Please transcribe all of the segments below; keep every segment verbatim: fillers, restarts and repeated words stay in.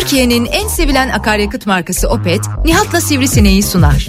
Türkiye'nin en sevilen akaryakıt markası Opet, Nihat'la Sivrisineği sunar.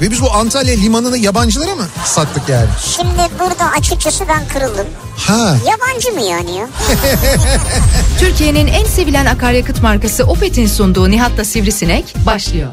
Ve biz bu Antalya Limanı'nı yabancılara mı sattık yani? Şimdi burada açıkçası ben kırıldım. Ha. Yabancı mı yani ya? Türkiye'nin en sevilen akaryakıt markası Opet'in sunduğu Nihat'la Sivrisinek başlıyor.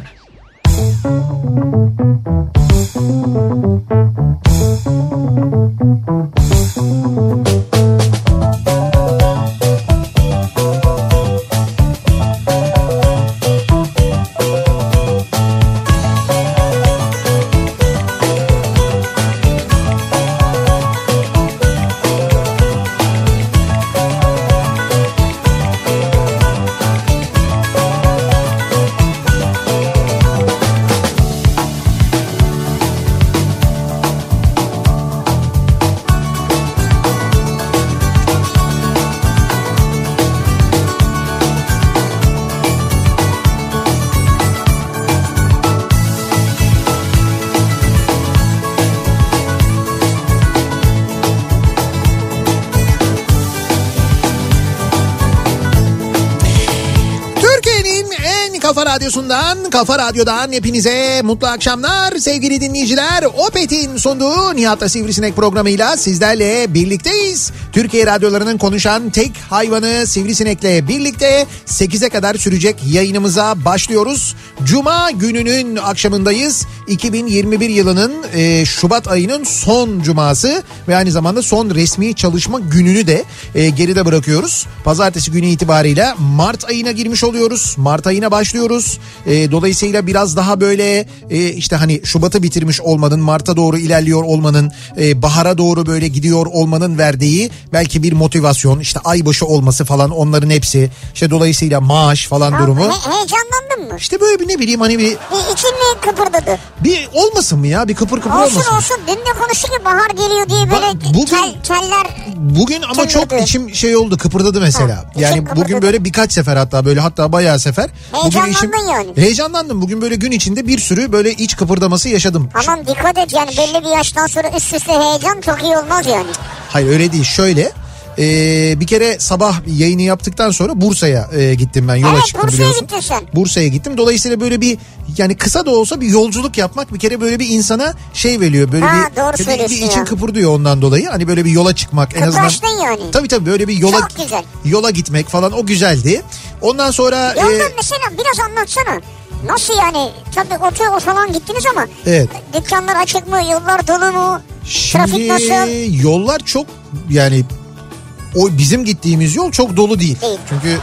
Kafa Radyo'dan hepinize mutlu akşamlar sevgili dinleyiciler. Opet'in sunduğu Nihat'la Sivrisinek programıyla sizlerle birlikteyiz. Türkiye radyolarının konuşan tek hayvanı Sivrisinek'le birlikte sekize kadar sürecek yayınımıza başlıyoruz. Cuma gününün akşamındayız. iki bin yirmi bir yılının e, Şubat ayının son cuması ve aynı zamanda son resmi çalışma gününü de e, geride bırakıyoruz. Pazartesi günü itibariyle Mart ayına girmiş oluyoruz. Mart ayına başlıyoruz. E, dolayısıyla biraz daha böyle e, işte hani Şubat'ı bitirmiş olmanın, Mart'a doğru ilerliyor olmanın, e, bahara doğru böyle gidiyor olmanın verdiği belki bir motivasyon, işte aybaşı olması falan, onların hepsi. İşte dolayısıyla maaş falan ya, durumu. He, heyecanlandın mı? İşte böyle bir ne bileyim hani bir... E, İçin mi kıpırdadı? Bir olmasın mı ya? Bir kıpır kıpır olsun, olmasın. Olsun olsun. Dün de konuştuk ya, bahar geliyor diye böyle ba- bugün, kel, keller... Bugün ama keller çok diyor. İçim şey oldu, kıpırdadı mesela. Ha, yani kıpırdadı. Bugün böyle birkaç sefer hatta böyle hatta bayağı sefer. Heyecanlandın bugün işim, yani. Heyecanlandım. Bugün böyle gün içinde bir sürü böyle iç kıpırdaması yaşadım. Aman dikkat et yani, belli bir yaştan sonra üst üste heyecan çok iyi olmaz yani. Hayır öyle değil. Şöyle e, bir kere sabah yayını yaptıktan sonra Bursa'ya e, gittim ben. Yola evet, çıktım Bursa'ya biliyorsun. Gittin sen. Bursa'ya gittim. Dolayısıyla böyle bir yani kısa da olsa bir yolculuk yapmak bir kere böyle bir insana şey veriyor. Böyle ha, bir, bir, bir için kıpırdıyor ondan dolayı. Hani böyle bir yola çıkmak. Kıpraştın en azından. Yani. Tabii tabii böyle bir yola yola gitmek falan, o güzeldi. Ondan sonra. Yoldan e, mesela biraz anlatsana. Nasıl yani? Tabii otel falan gittiniz ama evet. Dükkanlar açık mı? Yollar dolu mu? Şimdi, trafik nasıl? Yollar çok yani o bizim gittiğimiz yol çok dolu değil. değil. Çünkü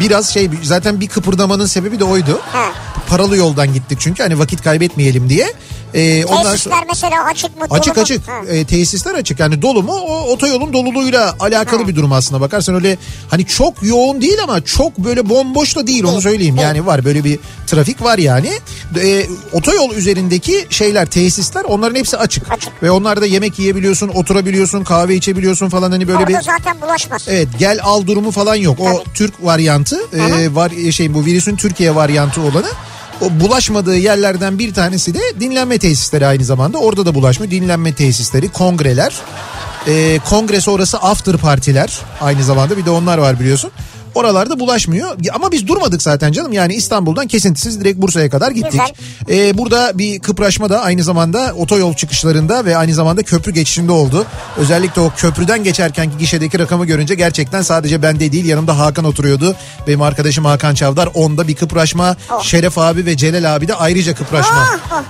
biraz şey zaten bir kıpırdamanın sebebi de oydu. Ha. Paralı yoldan gittik çünkü hani vakit kaybetmeyelim diye. Ee, tesisler ondan, mesela açık mı? Açık mu? Açık. E, tesisler açık yani dolu mu? O otoyolun doluluğuyla alakalı ha. bir durum aslında. Bakarsan öyle hani çok yoğun değil ama çok böyle bomboş da değil, onu söyleyeyim. Yani var böyle bir trafik var yani. E, otoyol üzerindeki şeyler, tesisler, onların hepsi açık. açık. Ve onlarda yemek yiyebiliyorsun, oturabiliyorsun, kahve içebiliyorsun falan hani böyle. Orada bir... Orada zaten bulaşmaz. Evet, gel al durumu falan yok. Tabii. O Türk varyantı e, var şey bu virüsün Türkiye varyantı olanı. O bulaşmadığı yerlerden bir tanesi de dinlenme tesisleri aynı zamanda. Orada da bulaşmıyor. Dinlenme tesisleri, kongreler, e, kongre sonrası after partiler aynı zamanda. Bir de onlar var biliyorsun. Oralarda bulaşmıyor. Ama biz durmadık zaten canım. Yani İstanbul'dan kesintisiz direkt Bursa'ya kadar gittik. Ee, burada bir kıpraşma da aynı zamanda otoyol çıkışlarında ve aynı zamanda köprü geçişinde oldu. Özellikle o köprüden geçerkenki gişedeki rakamı görünce gerçekten sadece ben de değil, yanımda Hakan oturuyordu. Benim arkadaşım Hakan Çavdar. Onda bir kıpraşma. Oh. Şeref abi ve Celal abi de ayrıca kıpraşma. Oh.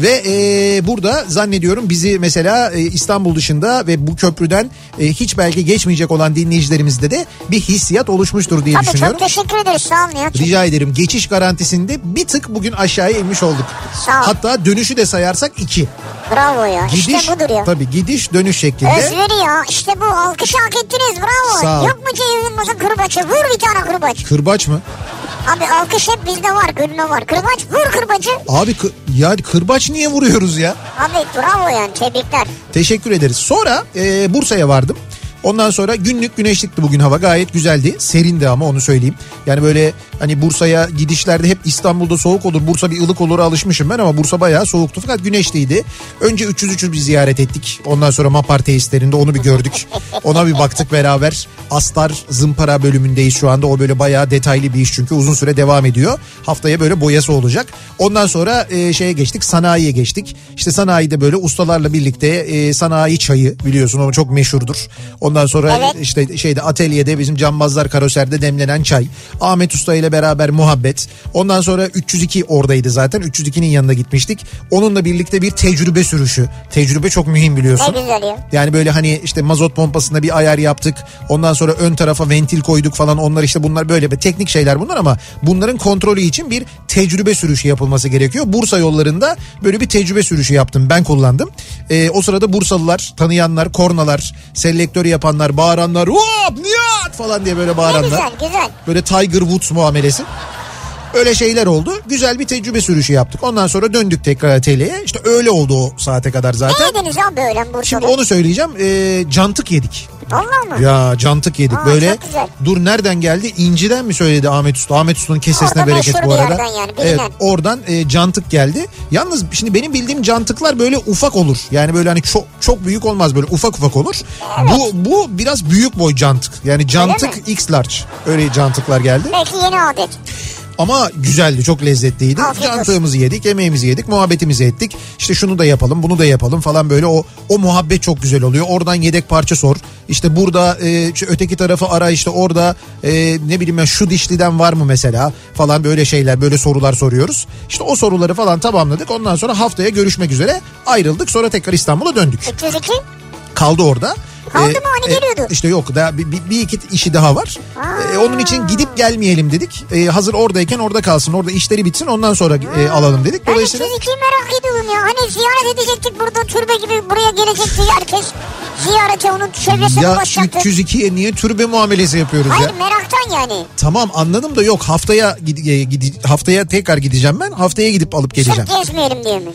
Ve e, burada zannediyorum bizi mesela e, İstanbul dışında ve bu köprüden e, hiç belki geçmeyecek olan dinleyicilerimizde de bir hissiyat oluşmuştur diye Tabii düşünüyorum. Çok teşekkür ederiz, sağ olun ya. Rica ederim. Geçiş garantisinde bir tık bugün aşağıya inmiş olduk. Sağ ol. Hatta dönüşü de sayarsak iki. Bravo ya. Gidiş, işte budur ya. Tabii gidiş dönüş şeklinde. Özveri ya. İşte bu. Alkışı hak ettiniz. Bravo. Sağ ol. Yok mu cevizin kırbaçı? Vur bir tane kırbaç. Kırbaç mı? Abi alkış hep bizde var, gönlüne var. Kırbaç vur kırbacı. Abi kı- ya kırbaç niye vuruyoruz ya? Abi bravo yani, tebrikler. Teşekkür ederiz. Sonra e, Bursa'ya vardım. Ondan sonra günlük güneşlikti bugün, hava gayet güzeldi. Serindi ama onu söyleyeyim. Yani böyle hani Bursa'ya gidişlerde hep İstanbul'da soğuk olur, Bursa bir ılık olur, alışmışım ben ama Bursa bayağı soğuktu fakat güneşliydi. Önce üç yüz üçü bir ziyaret ettik. Ondan sonra MAPAR tesislerinde onu bir gördük. Ona bir baktık beraber. Astar Zımpara bölümündeyiz şu anda. O böyle bayağı detaylı bir iş çünkü uzun süre devam ediyor. Haftaya böyle boyası olacak. Ondan sonra e, şeye geçtik, sanayiye geçtik. İşte sanayide böyle ustalarla birlikte e, sanayi çayı biliyorsun, o çok meşhurdur. Ondan Ondan sonra evet. işte şeyde atölyede bizim Cambazlar karoserde demlenen çay. Ahmet Usta ile beraber muhabbet. Ondan sonra üç yüz iki oradaydı zaten. üç yüz ikinin yanına gitmiştik. Onunla birlikte bir tecrübe sürüşü. Tecrübe çok mühim biliyorsun. Ne güzel ya. Yani böyle hani işte mazot pompasında bir ayar yaptık. Ondan sonra ön tarafa ventil koyduk falan. Onlar işte bunlar böyle bir teknik şeyler bunlar ama bunların kontrolü için bir tecrübe sürüşü yapılması gerekiyor. Bursa yollarında böyle bir tecrübe sürüşü yaptım. Ben kullandım. E, o sırada Bursalılar, tanıyanlar, kornalar, selektörü yapan ...yapanlar, bağıranlar, hop Nihat falan diye böyle bağıranlar. Güzel, güzel. Böyle Tiger Woods muamelesi. Öyle şeyler oldu. Güzel bir tecrübe sürüşü yaptık. Ondan sonra döndük tekrar T L'ye. İşte öyle oldu o saate kadar zaten. Ne yediniz abi öğlen Bursa'da? Şimdi onu söyleyeceğim. Ee, cantık yedik. Vallahi mı? Ya cantık yedik. Aa, böyle dur nereden geldi? İnciden mi söyledi Ahmet Usta? Ahmet Usta'nın kesesine bereket bu arada. Yani, evet, oradan e, cantık geldi. Yalnız şimdi benim bildiğim cantıklar böyle ufak olur. Yani böyle hani çok çok büyük olmaz, böyle ufak ufak olur. Evet. Bu bu biraz büyük boy cantık. Yani cantık X large. Öyle cantıklar geldi. Belki yeni adet. Ama güzeldi, çok lezzetliydi. Cantığımızı yedik, yemeğimizi yedik, muhabbetimizi ettik. İşte şunu da yapalım, bunu da yapalım falan, böyle o o muhabbet çok güzel oluyor. Oradan yedek parça sor. İşte burada e, öteki tarafı ara, işte orada e, ne bileyim ya, şu dişliden var mı mesela falan, böyle şeyler, böyle sorular soruyoruz. İşte o soruları falan tamamladık. Ondan sonra haftaya görüşmek üzere ayrıldık. Sonra tekrar İstanbul'a döndük. üç yüz iki kaldı orada. Kaldı ee, mı? Hani geliyordu. İşte yok. Daha bir, bir iki işi daha var. Ee, onun için gidip gelmeyelim dedik. Ee, hazır oradayken orada kalsın. Orada işleri bitsin. Ondan sonra e, alalım dedik. Dolayısıyla... Ben de sizi merak ediyorum ya. Hani ziyaret edecektik burada. Türbe gibi buraya gelecekti herkes. Ziyarete onun çevresine ulaşacaktı. Ya üç yüz ikiye niye türbe muamelesi yapıyoruz? Hayır, ya? Hayır, meraktan yani. Tamam, anladım da yok. Haftaya gidi, haftaya tekrar gideceğim ben. Haftaya gidip aıp geleceğim. Sırf gezmeyelim diye mi?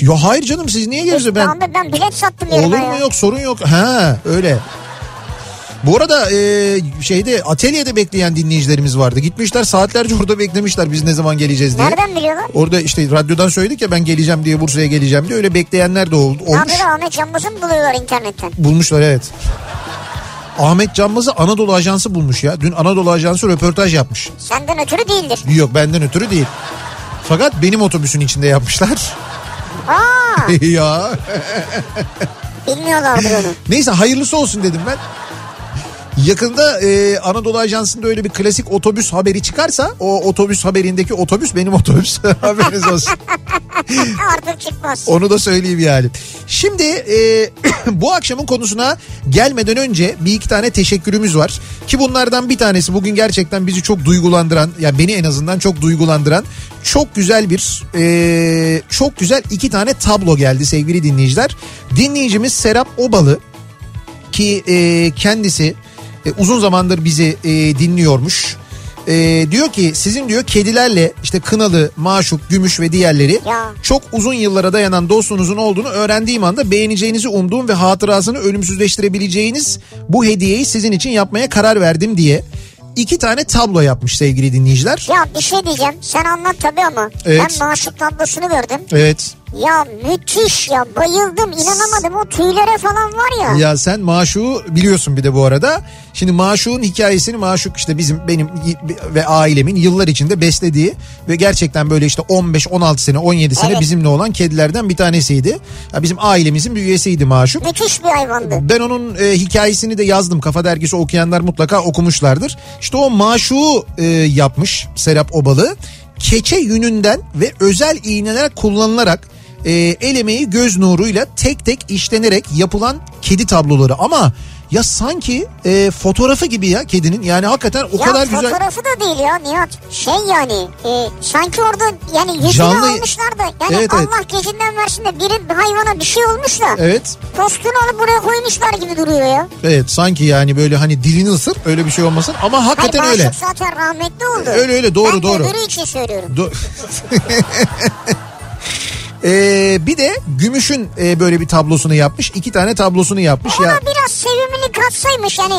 Yo, hayır canım, siz niye geziyorsunuz? Ben, ben, ben bilet sattım yerine. Olur mu ya. Yok, sorun yok. Ha, öyle. Bu arada e, şeyde atölyede bekleyen dinleyicilerimiz vardı. Gitmişler saatlerce orada beklemişler biz ne zaman geleceğiz diye. Nereden biliyorlar? Orada işte radyodan söyledik ya, ben geleceğim diye, Bursa'ya geleceğim diye, öyle bekleyenler de oldu. Abi Ahmet Canbaz'ı mı buluyorlar internetten? Bulmuşlar, evet. Ahmet Canbaz'ı Anadolu Ajansı bulmuş ya. Dün Anadolu Ajansı röportaj yapmış. Senden ötürü değildir. Yok, benden ötürü değil. Fakat benim otobüsün içinde yapmışlar. Aa. Ya. Bilmiyorlardır onu. Neyse, hayırlısı olsun dedim ben. Yakında e, Anadolu Ajansı'nda öyle bir klasik otobüs haberi çıkarsa, o otobüs haberindeki otobüs benim otobüs. Haberiniz olsun. Artık çıkmaz. Onu da söyleyeyim yani. Şimdi e, bu akşamın konusuna gelmeden önce bir iki tane teşekkürümüz var. Ki bunlardan bir tanesi bugün gerçekten bizi çok duygulandıran, ya yani beni en azından çok duygulandıran çok güzel bir e, çok güzel iki tane tablo geldi sevgili dinleyiciler. Dinleyicimiz Serap Obalı ki e, kendisi E, uzun zamandır bizi e, dinliyormuş. E, diyor ki sizin diyor kedilerle işte Kınalı, Maşuk, Gümüş ve diğerleri ya. Çok uzun yıllara dayanan dostunuzun olduğunu öğrendiğim anda beğeneceğinizi umduğum ve hatırasını ölümsüzleştirebileceğiniz bu hediyeyi sizin için yapmaya karar verdim diye iki tane tablo yapmış sevgili dinleyiciler. Ya bir şey diyeceğim, sen anlat tabii ama evet. Ben Maşuk tablosunu gördüm. Evet. Ya müthiş ya, bayıldım, inanamadım, o tüylere falan var ya. Ya sen Maşuk'u biliyorsun bir de bu arada. Şimdi Maşuk'un hikayesini, Maşuk işte bizim, benim ve ailemin yıllar içinde beslediği ve gerçekten böyle işte on beş on altı sene on yedi sene evet. Bizimle olan kedilerden bir tanesiydi. Ya bizim ailemizin bir üyesiydi Maşuk. Müthiş bir hayvandı. Ben onun e, hikayesini de yazdım. Kafa dergisi okuyanlar mutlaka okumuşlardır. İşte o Maşuk'u e, yapmış Serap Obalı. Keçe yününden ve özel iğneler kullanılarak E, el emeği göz nuruyla tek tek işlenerek yapılan kedi tabloları, ama Ya sanki e, fotoğrafı gibi ya kedinin. Yani hakikaten o ya kadar güzel. Ya fotoğrafı da değil ya Nihat. Şey yani e, sanki orada yani yüzünü canlı almışlar da. Yani evet, Allah evet. Kefinden versin de biri hayvana bir şey olmuş da. Evet. Postunu alıp buraya koymuşlar gibi duruyor ya. Evet sanki yani böyle hani dilini ısır öyle bir şey olmasın ama hakikaten hayır, öyle. Maşuk zaten rahmetli oldu. Öyle öyle doğru ben doğru. Ben öbürü için söylüyorum. Do- Ee, bir de Gümüş'ün e, böyle bir tablosunu yapmış. İki tane tablosunu yapmış. Ona ya. Biraz sevimli katsaymış yani.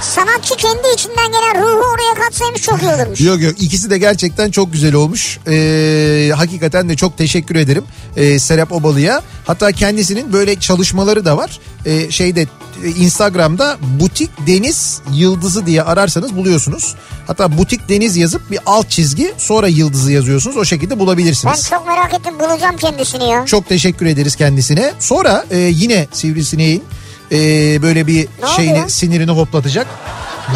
Sanatçı kendi içinden gelen ruhu oraya katsaymış çok iyi olurmuş. Yok yok ikisi de gerçekten çok güzel olmuş. Ee, hakikaten de çok teşekkür ederim ee, Serap Obalı'ya. Hatta kendisinin böyle çalışmaları da var. Ee, şeyde Instagram'da Butik Deniz Yıldızı diye ararsanız buluyorsunuz. Hatta Butik Deniz yazıp bir alt çizgi sonra yıldızı yazıyorsunuz. O şekilde bulabilirsiniz. Ben çok merak ettim bulacağım kendisini ya. Çok teşekkür ederiz kendisine. Sonra e, yine Sivrisineğin Ee, böyle bir ne şeyini oluyor? Sinirini hoplatacak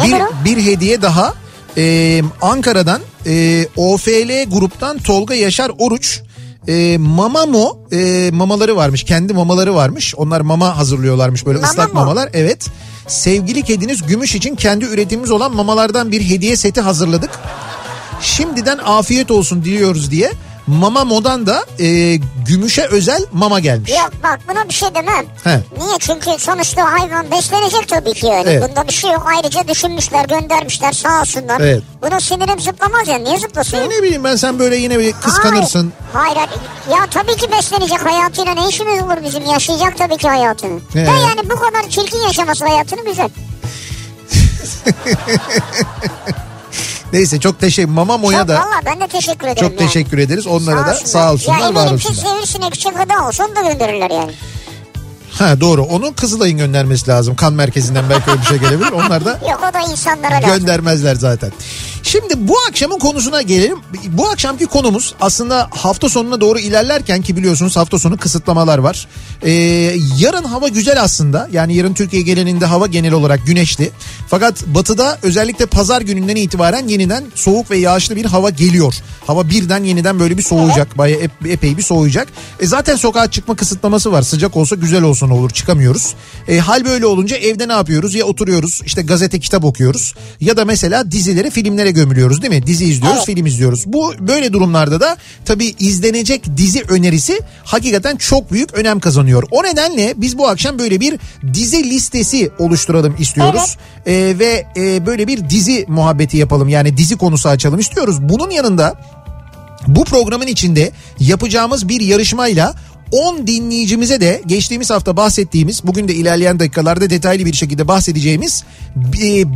bir, bir hediye daha ee, Ankara'dan e, O F L gruptan Tolga Yaşar Oruç e, Mamamo e, mamaları varmış, kendi mamaları varmış, onlar mama hazırlıyorlarmış böyle Mamamo. Islak mamalar evet. Sevgili kediniz Gümüş için kendi üretimimiz olan mamalardan bir hediye seti hazırladık, şimdiden afiyet olsun diliyoruz diye Mamamo'dan da e, Gümüş'e özel mama gelmiş. Yok bak buna bir şey demem. He. Niye? Çünkü sonuçta hayvan beslenecek tabii ki yani. Evet. Bunda bir şey yok. Ayrıca düşünmüşler, göndermişler, sağ olsunlar. Evet. Bunun sinirim zıplamaz ya. Niye zıplasın? Ne bileyim ben, sen böyle yine bir kıskanırsın. Hayır. Hayır. Ya tabii ki beslenecek hayatıyla. Ne işimiz olur bizim? Yaşayacak tabii ki hayatını. He. Ve yani bu kadar çirkin yaşaması hayatını güzel. Neyse çok teşekkür Mamamo'ya da. Valla ben de teşekkür ederim. Çok yani. Teşekkür ederiz onlara sağ da olsunlar. Sağ olsunlar. Ya eminim ki Sivrisinek için gıda olsa onu da gönderirler yani. Ha doğru, onu Kızılay'ın göndermesi lazım. Kan merkezinden belki öyle bir şey gelebilir. Onlar da yok, o da insanlara göndermezler lazım. Zaten. Şimdi bu akşamın konusuna gelelim. Bu akşamki konumuz aslında hafta sonuna doğru ilerlerken ki biliyorsunuz hafta sonu kısıtlamalar var. Ee, yarın hava güzel aslında. Yani yarın Türkiye genelinde hava genel olarak güneşli. Fakat batıda özellikle pazar gününden itibaren yeniden soğuk ve yağışlı bir hava geliyor. Hava birden yeniden böyle bir soğuyacak. Bayağı epey bir soğuyacak. E zaten sokağa çıkma kısıtlaması var. Sıcak olsa güzel olsun olur, çıkamıyoruz. E, hal böyle olunca evde ne yapıyoruz? Ya oturuyoruz işte gazete kitap okuyoruz ya da mesela dizilere filmlere gömülüyoruz değil mi? Dizi izliyoruz, evet. Film izliyoruz. Bu böyle durumlarda da tabii izlenecek dizi önerisi hakikaten çok büyük önem kazanıyor. O nedenle biz bu akşam böyle bir dizi listesi oluşturalım istiyoruz. Evet. E, ve e, böyle bir dizi muhabbeti yapalım. Yani dizi konusu açalım istiyoruz. Bunun yanında bu programın içinde yapacağımız bir yarışmayla on dinleyicimize de geçtiğimiz hafta bahsettiğimiz, bugün de ilerleyen dakikalarda detaylı bir şekilde bahsedeceğimiz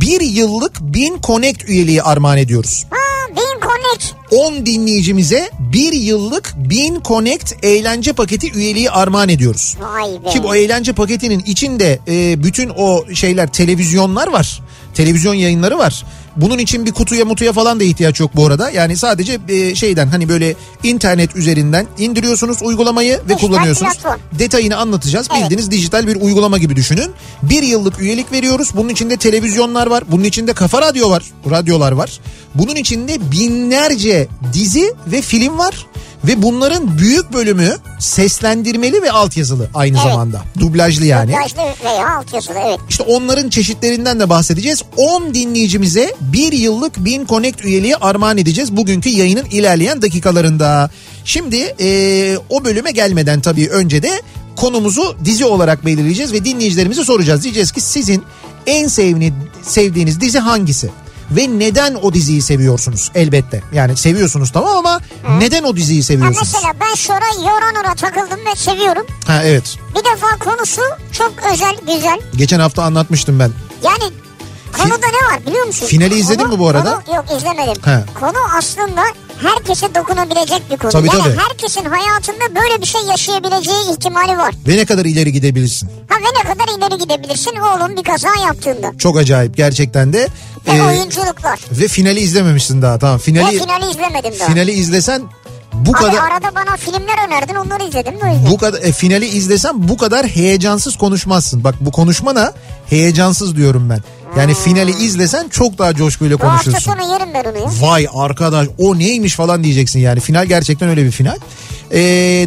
bir yıllık bin Connect üyeliği armağan ediyoruz. Aa, bin Connect. on dinleyicimize bir yıllık bin Connect eğlence paketi üyeliği armağan ediyoruz. Vay be. Ki bu eğlence paketinin içinde bütün o şeyler, televizyonlar var. Televizyon yayınları var. Bunun için bir kutuya mutuya falan da ihtiyaç yok bu arada. Yani sadece şeyden, hani böyle internet üzerinden indiriyorsunuz uygulamayı ve dijital kullanıyorsunuz. Platform. Detayını anlatacağız. Evet. Bildiğiniz dijital bir uygulama gibi düşünün. Bir yıllık üyelik veriyoruz. Bunun içinde televizyonlar var. Bunun içinde Kafa Radyo var. Radyolar var. Bunun içinde binlerce dizi ve film var. Ve bunların büyük bölümü seslendirmeli ve altyazılı aynı evet. zamanda. Dublajlı yani. Dublajlı veya altyazılı evet. İşte onların çeşitlerinden de bahsedeceğiz. on dinleyicimize bir yıllık bin Connect üyeliği armağan edeceğiz bugünkü yayının ilerleyen dakikalarında. Şimdi ee, o bölüme gelmeden tabii önce de konumuzu dizi olarak belirleyeceğiz ve dinleyicilerimize soracağız. Diyeceğiz ki sizin en sevdiğiniz, sevdiğiniz dizi hangisi? Ve neden o diziyi seviyorsunuz elbette. Yani seviyorsunuz tamam ama Hı. neden o diziyi seviyorsunuz? Ya mesela ben sonra Your Honor'a takıldım ve seviyorum. Ha evet. Bir defa konusu çok özel, güzel. Geçen hafta anlatmıştım ben. Yani konuda Fi- ne var biliyor musun? Finali izledin konu, mi bu arada? Konu, yok izlemedim. Ha. Konu aslında herkese dokunabilecek bir konu. Tabii, yani tabii. Herkesin hayatında böyle bir şey yaşayabileceği ihtimali var. Ve ne kadar ileri gidebilirsin. Ha ve ne kadar ileri gidebilirsin oğlum bir kaza yaptığında. Çok acayip gerçekten de. Ve ee, oyunculuklar. Ve finali izlememişsin daha tamam. Finali, ve finali izlemedim daha. Finali izlesen bu abi kadar. Arada bana filmler önerdin, onları izledim de o yüzden. Bu kadar, e, finali izlesen bu kadar heyecansız konuşmazsın. Bak bu konuşmana heyecansız diyorum ben. Yani finali izlesen çok daha coşkuyla konuşursun. Bu hafta sonu yerim ben onu ya. Vay arkadaş o neymiş falan diyeceksin yani. Final gerçekten öyle bir final. E,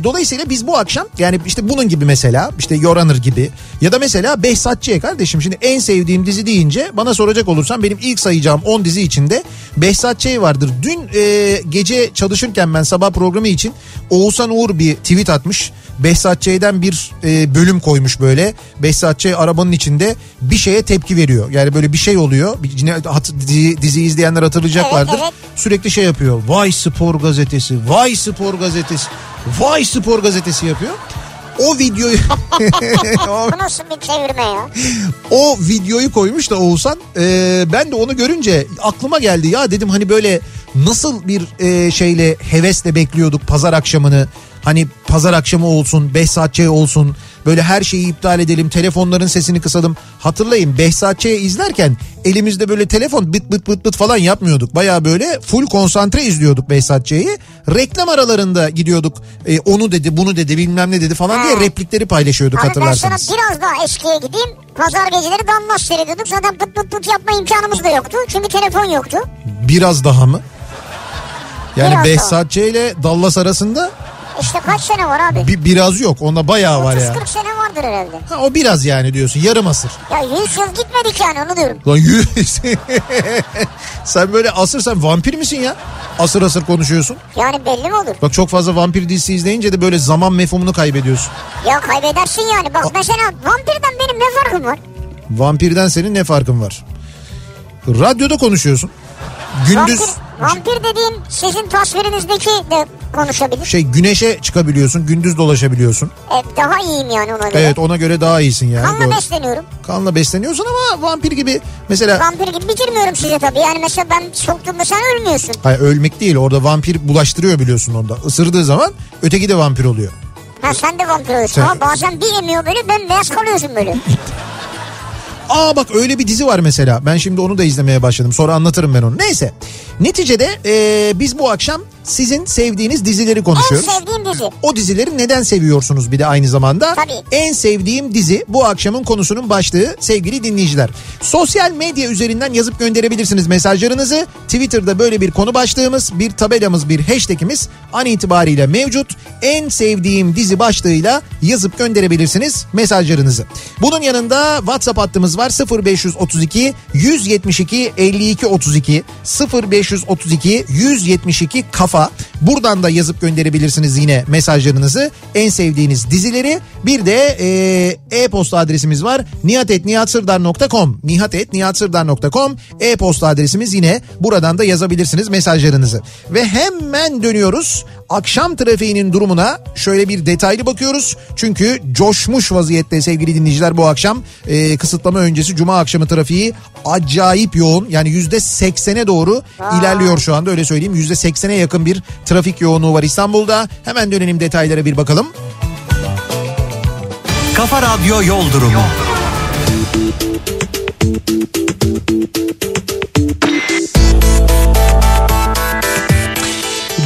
dolayısıyla biz bu akşam yani işte bunun gibi mesela işte Your Honor gibi ya da mesela Behzat Ç. kardeşim şimdi en sevdiğim dizi deyince bana soracak olursan benim ilk sayacağım on dizi içinde Behzat Ç. vardır. Dün e, gece çalışırken ben sabah programı için Oğuzhan Uğur bir tweet atmış. Behzat Ç'den bir e, bölüm koymuş böyle. Behzat Ç. arabanın içinde bir şeye tepki veriyor. Yani böyle bir şey oluyor. Yine hat, dizi, dizi izleyenler hatırlayacaklardır. Evet, evet. Sürekli şey yapıyor. Vay spor gazetesi, vay spor gazetesi, vay spor gazetesi yapıyor. O videoyu... Bu nasıl bir çevirme ya? O videoyu koymuş da Oğuzhan. E, ben de onu görünce aklıma geldi. Ya dedim hani böyle nasıl bir e, şeyle hevesle bekliyorduk pazar akşamını. Hani pazar akşamı olsun, Behzat Ç. olsun, böyle her şeyi iptal edelim, telefonların sesini kısalım. Hatırlayın Behzat Ç. izlerken elimizde böyle telefon bıt bıt bıt bıt falan yapmıyorduk. Baya böyle full konsantre izliyorduk Behzat Ç.'yi. Reklam aralarında gidiyorduk. E, onu dedi, bunu dedi, bilmem ne dedi falan ha. diye replikleri paylaşıyorduk abi hatırlarsanız. Ben sana biraz daha eskiye gideyim. Pazar geceleri Dallas seyrediyorduk. Zaten bıt bıt bıt yapma imkanımız da yoktu. Çünkü telefon yoktu. Biraz daha mı? Yani biraz Behzat Ç. ile Dallas arasında... İşte kaç sene var abi? Bir, biraz yok. Onda bayağı var ya. otuz kırk sene vardır herhalde. Ha, o biraz yani diyorsun. Yarım asır. Ya yüz yıl gitmedik yani onu diyorum. Lan yüz. Sen böyle asır sen vampir misin ya? Asır asır konuşuyorsun. Yani belli mi olur? Bak çok fazla vampir dizisi izleyince de böyle zaman mefhumunu kaybediyorsun. Ya kaybedersin yani. Bak A- mesela vampirden benim ne farkım var? Vampirden senin ne farkın var? Radyoda konuşuyorsun. Gündüz... Vampir... Vampir dediğin sizin tasvirinizdeki de konuşabilir. Şey güneşe çıkabiliyorsun, gündüz dolaşabiliyorsun. Evet daha iyiyim yani ona göre. Evet ona göre daha iyisin yani. Kanla doğru. Besleniyorum. Kanla besleniyorsun ama vampir gibi mesela. Vampir gibi bitirmiyorum size tabii yani mesela ben soktuğumda sen ölmüyorsun. Hayır ölmek değil orada vampir bulaştırıyor biliyorsun onda. Isırdığı zaman öteki de vampir oluyor. Ha sen de vampir oluyorsun sen... ama bazen bir emiyor böyle bembeyaz kalıyorsun böyle. Aa bak öyle bir dizi var mesela. Ben şimdi onu da izlemeye başladım. Sonra anlatırım ben onu. Neyse. Neticede e, biz bu akşam sizin sevdiğiniz dizileri konuşuyoruz. En sevdiğim dizi. O dizileri neden seviyorsunuz bir de aynı zamanda. Tabii. En sevdiğim dizi bu akşamın konusunun başlığı sevgili dinleyiciler. Sosyal medya üzerinden yazıp gönderebilirsiniz mesajlarınızı. Twitter'da böyle bir konu başlığımız, bir tabelamız, bir hashtagimiz an itibariyle mevcut. En sevdiğim dizi başlığıyla yazıp gönderebilirsiniz mesajlarınızı. Bunun yanında WhatsApp hattımız var sıfır beş otuz iki yüz yetmiş iki elli iki otuz iki sıfır beş otuz iki yüz yetmiş iki kafa. Buradan da yazıp gönderebilirsiniz yine mesajlarınızı. En sevdiğiniz dizileri. Bir de e, e-posta adresimiz var. nihat et nihat sırdar nokta com nihat et nihat sırdar nokta com e-posta adresimiz yine buradan da yazabilirsiniz mesajlarınızı. Ve hemen dönüyoruz. Akşam trafiğinin durumuna şöyle bir detaylı bakıyoruz. Çünkü coşmuş vaziyette sevgili dinleyiciler bu akşam e, kısıtlama öncesi cuma akşamı trafiği acayip yoğun. Yani yüzde seksene doğru Aa. ilerliyor şu anda öyle söyleyeyim. yüzde seksene yakın bir trafik yoğunluğu var İstanbul'da. Hemen dönelim detaylara bir bakalım. Kafa Radyo Yol Durumu.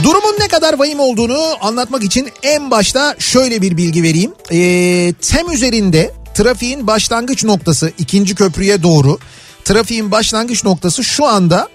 Durumun ne kadar vahim olduğunu anlatmak için en başta şöyle bir bilgi vereyim. E, TEM üzerinde trafiğin başlangıç noktası ikinci köprüye doğru. Trafiğin başlangıç noktası şu anda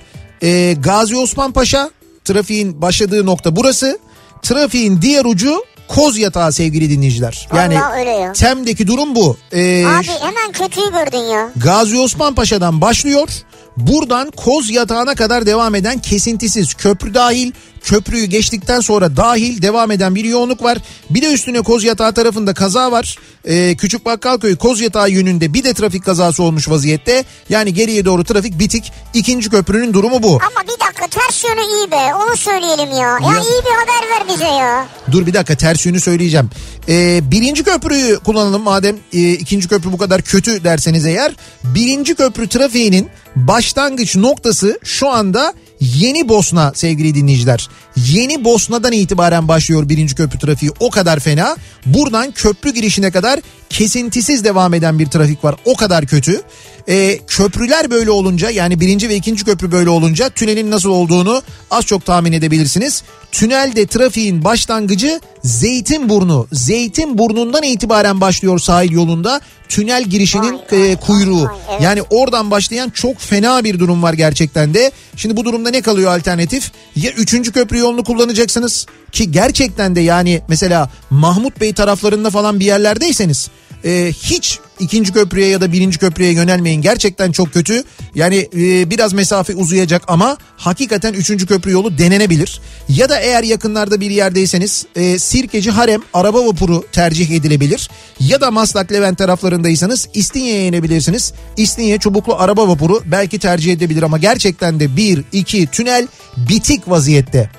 e, Gazi Osman Paşa. Trafiğin başladığı nokta burası. Trafiğin diğer ucu Kozyatağı sevgili dinleyiciler. Yani ya. TEM'deki durum bu. Ee, Abi hemen kötüyü gördün ya. Gazi Osman Paşa'dan başlıyor. Buradan Kozyatağı'na kadar devam eden kesintisiz köprü dahil, köprüyü geçtikten sonra dahil devam eden bir yoğunluk var. Bir de üstüne Kozyatağı tarafında kaza var. Ee, Küçük Bakkalköy Kozyatağı yönünde bir de trafik kazası olmuş vaziyette. Yani geriye doğru trafik bitik. İkinci köprünün durumu bu. Ama bir dakika ters yönü iyi be onu söyleyelim ya. Ya, ya iyi bir haber ver bize ya. Dur bir dakika ters yönü söyleyeceğim. Ee, birinci köprüyü kullanalım madem e, ikinci köprü bu kadar kötü derseniz eğer. Birinci köprü trafiğinin başlangıç noktası şu anda Yeni Bosna sevgili dinleyiciler. Yeni Bosna'dan itibaren başlıyor birinci köprü trafiği. O kadar fena. Buradan köprü girişine kadar kesintisiz devam eden bir trafik var. O kadar kötü. E, köprüler böyle olunca, yani birinci ve ikinci köprü böyle olunca tünelin nasıl olduğunu az çok tahmin edebilirsiniz. Tünelde trafiğin başlangıcı Zeytinburnu. Zeytinburnu'ndan itibaren başlıyor sahil yolunda tünel girişinin e, kuyruğu. Yani oradan başlayan çok fena bir durum var gerçekten de. Şimdi bu durumda ne kalıyor alternatif? Ya üçüncü köprü yolunu kullanacaksınız ki gerçekten de, yani mesela Mahmut Bey taraflarında falan bir yerlerdeyseniz e, hiç ikinci köprüye ya da birinci köprüye yönelmeyin. Gerçekten çok kötü. Yani e, biraz mesafe uzayacak ama hakikaten üçüncü köprü yolu denenebilir. Ya da eğer yakınlarda bir yerdeyseniz e, Sirkeci Harem araba vapuru tercih edilebilir. Ya da Maslak Levent taraflarındaysanız İstinye'ye inebilirsiniz. İstinye Çubuklu araba vapuru belki tercih edilebilir ama gerçekten de bir, iki tünel bitik vaziyette.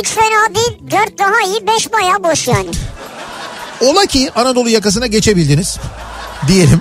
Üç fena değil, dört daha iyi, beş bayağı boş yani. Ola ki Anadolu yakasına geçebildiniz diyelim.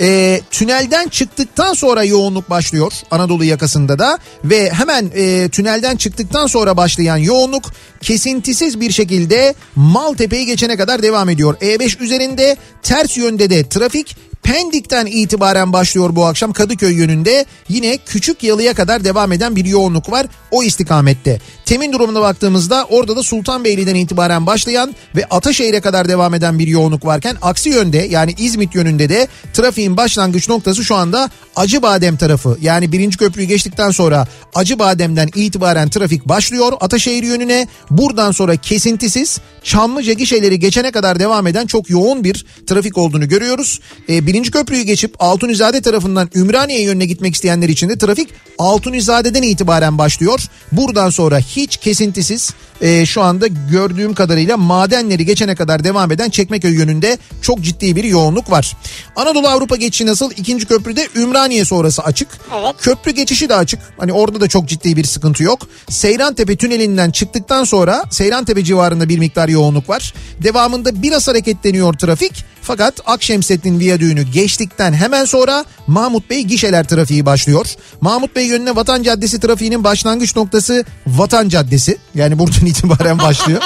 E, tünelden çıktıktan sonra yoğunluk başlıyor Anadolu yakasında da ve hemen e, tünelden çıktıktan sonra başlayan yoğunluk kesintisiz bir şekilde Maltepe'yi geçene kadar devam ediyor. E beş üzerinde ters yönde de trafik Pendik'ten itibaren başlıyor bu akşam Kadıköy yönünde. Yine Küçükyalı'ya kadar devam eden bir yoğunluk var o istikamette. TEM'in durumuna baktığımızda orada da Sultanbeyli'den itibaren başlayan ve Ataşehir'e kadar devam eden bir yoğunluk varken aksi yönde, yani İzmit yönünde de trafiğin başlangıç noktası şu anda Acıbadem tarafı. Yani birinci köprüyü geçtikten sonra Acıbadem'den itibaren trafik başlıyor Ataşehir yönüne. Buradan sonra kesintisiz Çamlıca gişeleri geçene kadar devam eden çok yoğun bir trafik olduğunu görüyoruz. E, birinci köprüyü geçip Altunizade tarafından Ümraniye yönüne gitmek isteyenler için de trafik Altunizade'den itibaren başlıyor. Buradan sonra hiç kesintisiz e, şu anda gördüğüm kadarıyla Madenleri geçene kadar devam eden Çekmeköy yönünde çok ciddi bir yoğunluk var. Anadolu Avrupa geçişi nasıl? İkinci köprüde Ümraniye sonrası açık. Evet. Köprü geçişi de açık. Hani orada da çok ciddi bir sıkıntı yok. Seyrantepe tünelinden çıktıktan sonra Seyrantepe civarında bir miktar yoğunluk var. Devamında biraz hareketleniyor trafik. Fakat Akşemsettin Viyadüğü'nü geçtikten hemen sonra Mahmut Bey gişeler trafiği başlıyor. Mahmut Bey yönüne Vatan Caddesi trafiğinin başlangıç noktası Vatan Caddesi. Yani buradan itibaren başlıyor.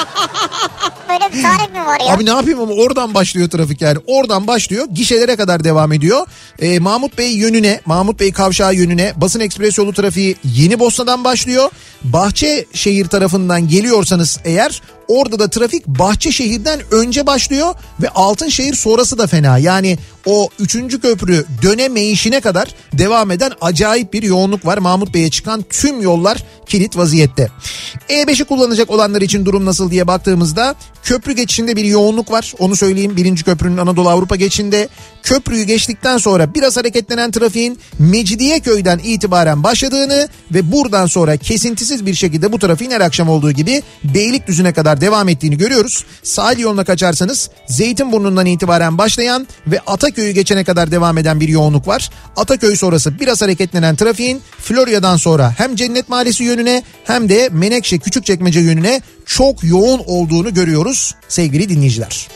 Böyle bir tarif mi var ya? Abi ne yapayım ama oradan başlıyor trafik yani. Oradan başlıyor. Gişelere kadar devam ediyor. Ee, Mahmut Bey yönüne, Mahmut Bey kavşağı yönüne basın ekspres yolu trafiği Yeni Bosna'dan başlıyor. Bahçeşehir tarafından geliyorsanız eğer orada da trafik Bahçeşehir'den önce başlıyor ve Altınşehir sonrası da fena. Yani o üçüncü köprü dönemeyişine kadar devam eden acayip bir yoğunluk var. Mahmut Bey'e çıkan tüm yollar kilit vaziyette. E beşi kullanacak olanlar için durum nasıl diye baktığımızda köprü geçişinde bir yoğunluk var. Onu söyleyeyim, birinci köprünün Anadolu Avrupa geçişinde. Köprüyü geçtikten sonra biraz hareketlenen trafiğin Mecidiyeköy'den itibaren başladığını ve buradan sonra kesintisiz bir şekilde bu trafiğin her akşam olduğu gibi Beylikdüzü'ne kadar devam ettiğini görüyoruz. Sahil yoluna kaçarsanız Zeytinburnu'ndan itibaren başlayan ve Ataköy'ü geçene kadar devam eden bir yoğunluk var. Ataköy sonrası biraz hareketlenen trafiğin Florya'dan sonra hem Cennet Mahallesi yönüne hem de Menekşe Küçükçekmece yönüne çok yoğun olduğunu görüyoruz sevgili dinleyiciler.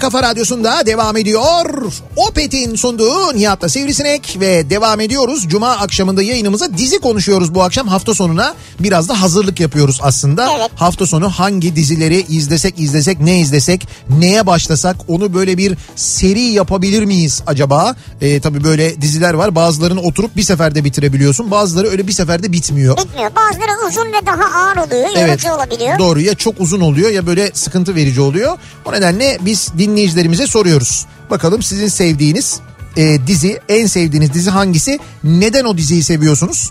Kafa Radyosu'nda devam ediyor. Opet'in sunduğu Nihat'la Sivrisinek ve devam ediyoruz. Cuma akşamında yayınımıza dizi konuşuyoruz bu akşam. Hafta sonuna biraz da hazırlık yapıyoruz aslında. Evet. Hafta sonu hangi dizileri izlesek izlesek ne izlesek neye başlasak onu böyle bir seri yapabilir miyiz acaba? Ee, tabii böyle diziler var. Bazılarını oturup bir seferde bitirebiliyorsun. Bazıları öyle bir seferde bitmiyor. Bitmiyor. Bazıları uzun ve daha ağır oluyor. Evet. Yorucu olabiliyor. Doğru, ya çok uzun oluyor ya böyle sıkıntı verici oluyor. O nedenle biz dinleyicilerimize soruyoruz. Bakalım sizin sevdiğiniz e, dizi, en sevdiğiniz dizi hangisi? Neden o diziyi seviyorsunuz?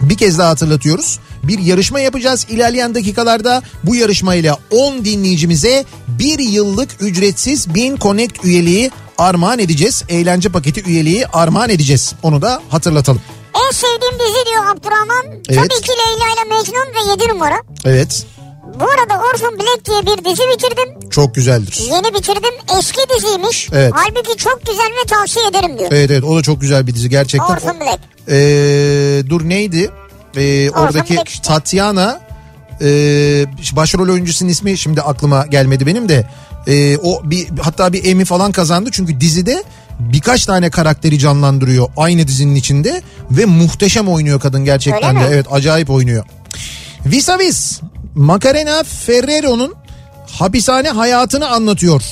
Bir kez daha hatırlatıyoruz. Bir yarışma yapacağız ilerleyen dakikalarda. Bu yarışmayla on dinleyicimize bir yıllık ücretsiz Bin Connect üyeliği armağan edeceğiz. Eğlence paketi üyeliği armağan edeceğiz. Onu da hatırlatalım. En sevdiğim dizi diyor Abdurrahman. Evet. Tabii ki Leyla ile Mecnun ve yedi numara. Evet. Bu arada Orphan Black diye bir dizi bitirdim. Çok güzeldir. Yeni bitirdim. Eski diziymiş. Evet. Halbuki çok güzel ve tavsiye ederim diyor. Evet evet, o da çok güzel bir dizi gerçekten. Orphan Black. Ee, dur neydi? Ee, oradaki işte. Tatyana e, başrol oyuncusunun ismi şimdi aklıma gelmedi benim de. E, o bir hatta bir Emmy falan kazandı çünkü dizide birkaç tane karakteri canlandırıyor aynı dizinin içinde ve muhteşem oynuyor kadın gerçekten de. Evet, acayip oynuyor. Visavis Macarena Ferrero'nun hapishane hayatını anlatıyor.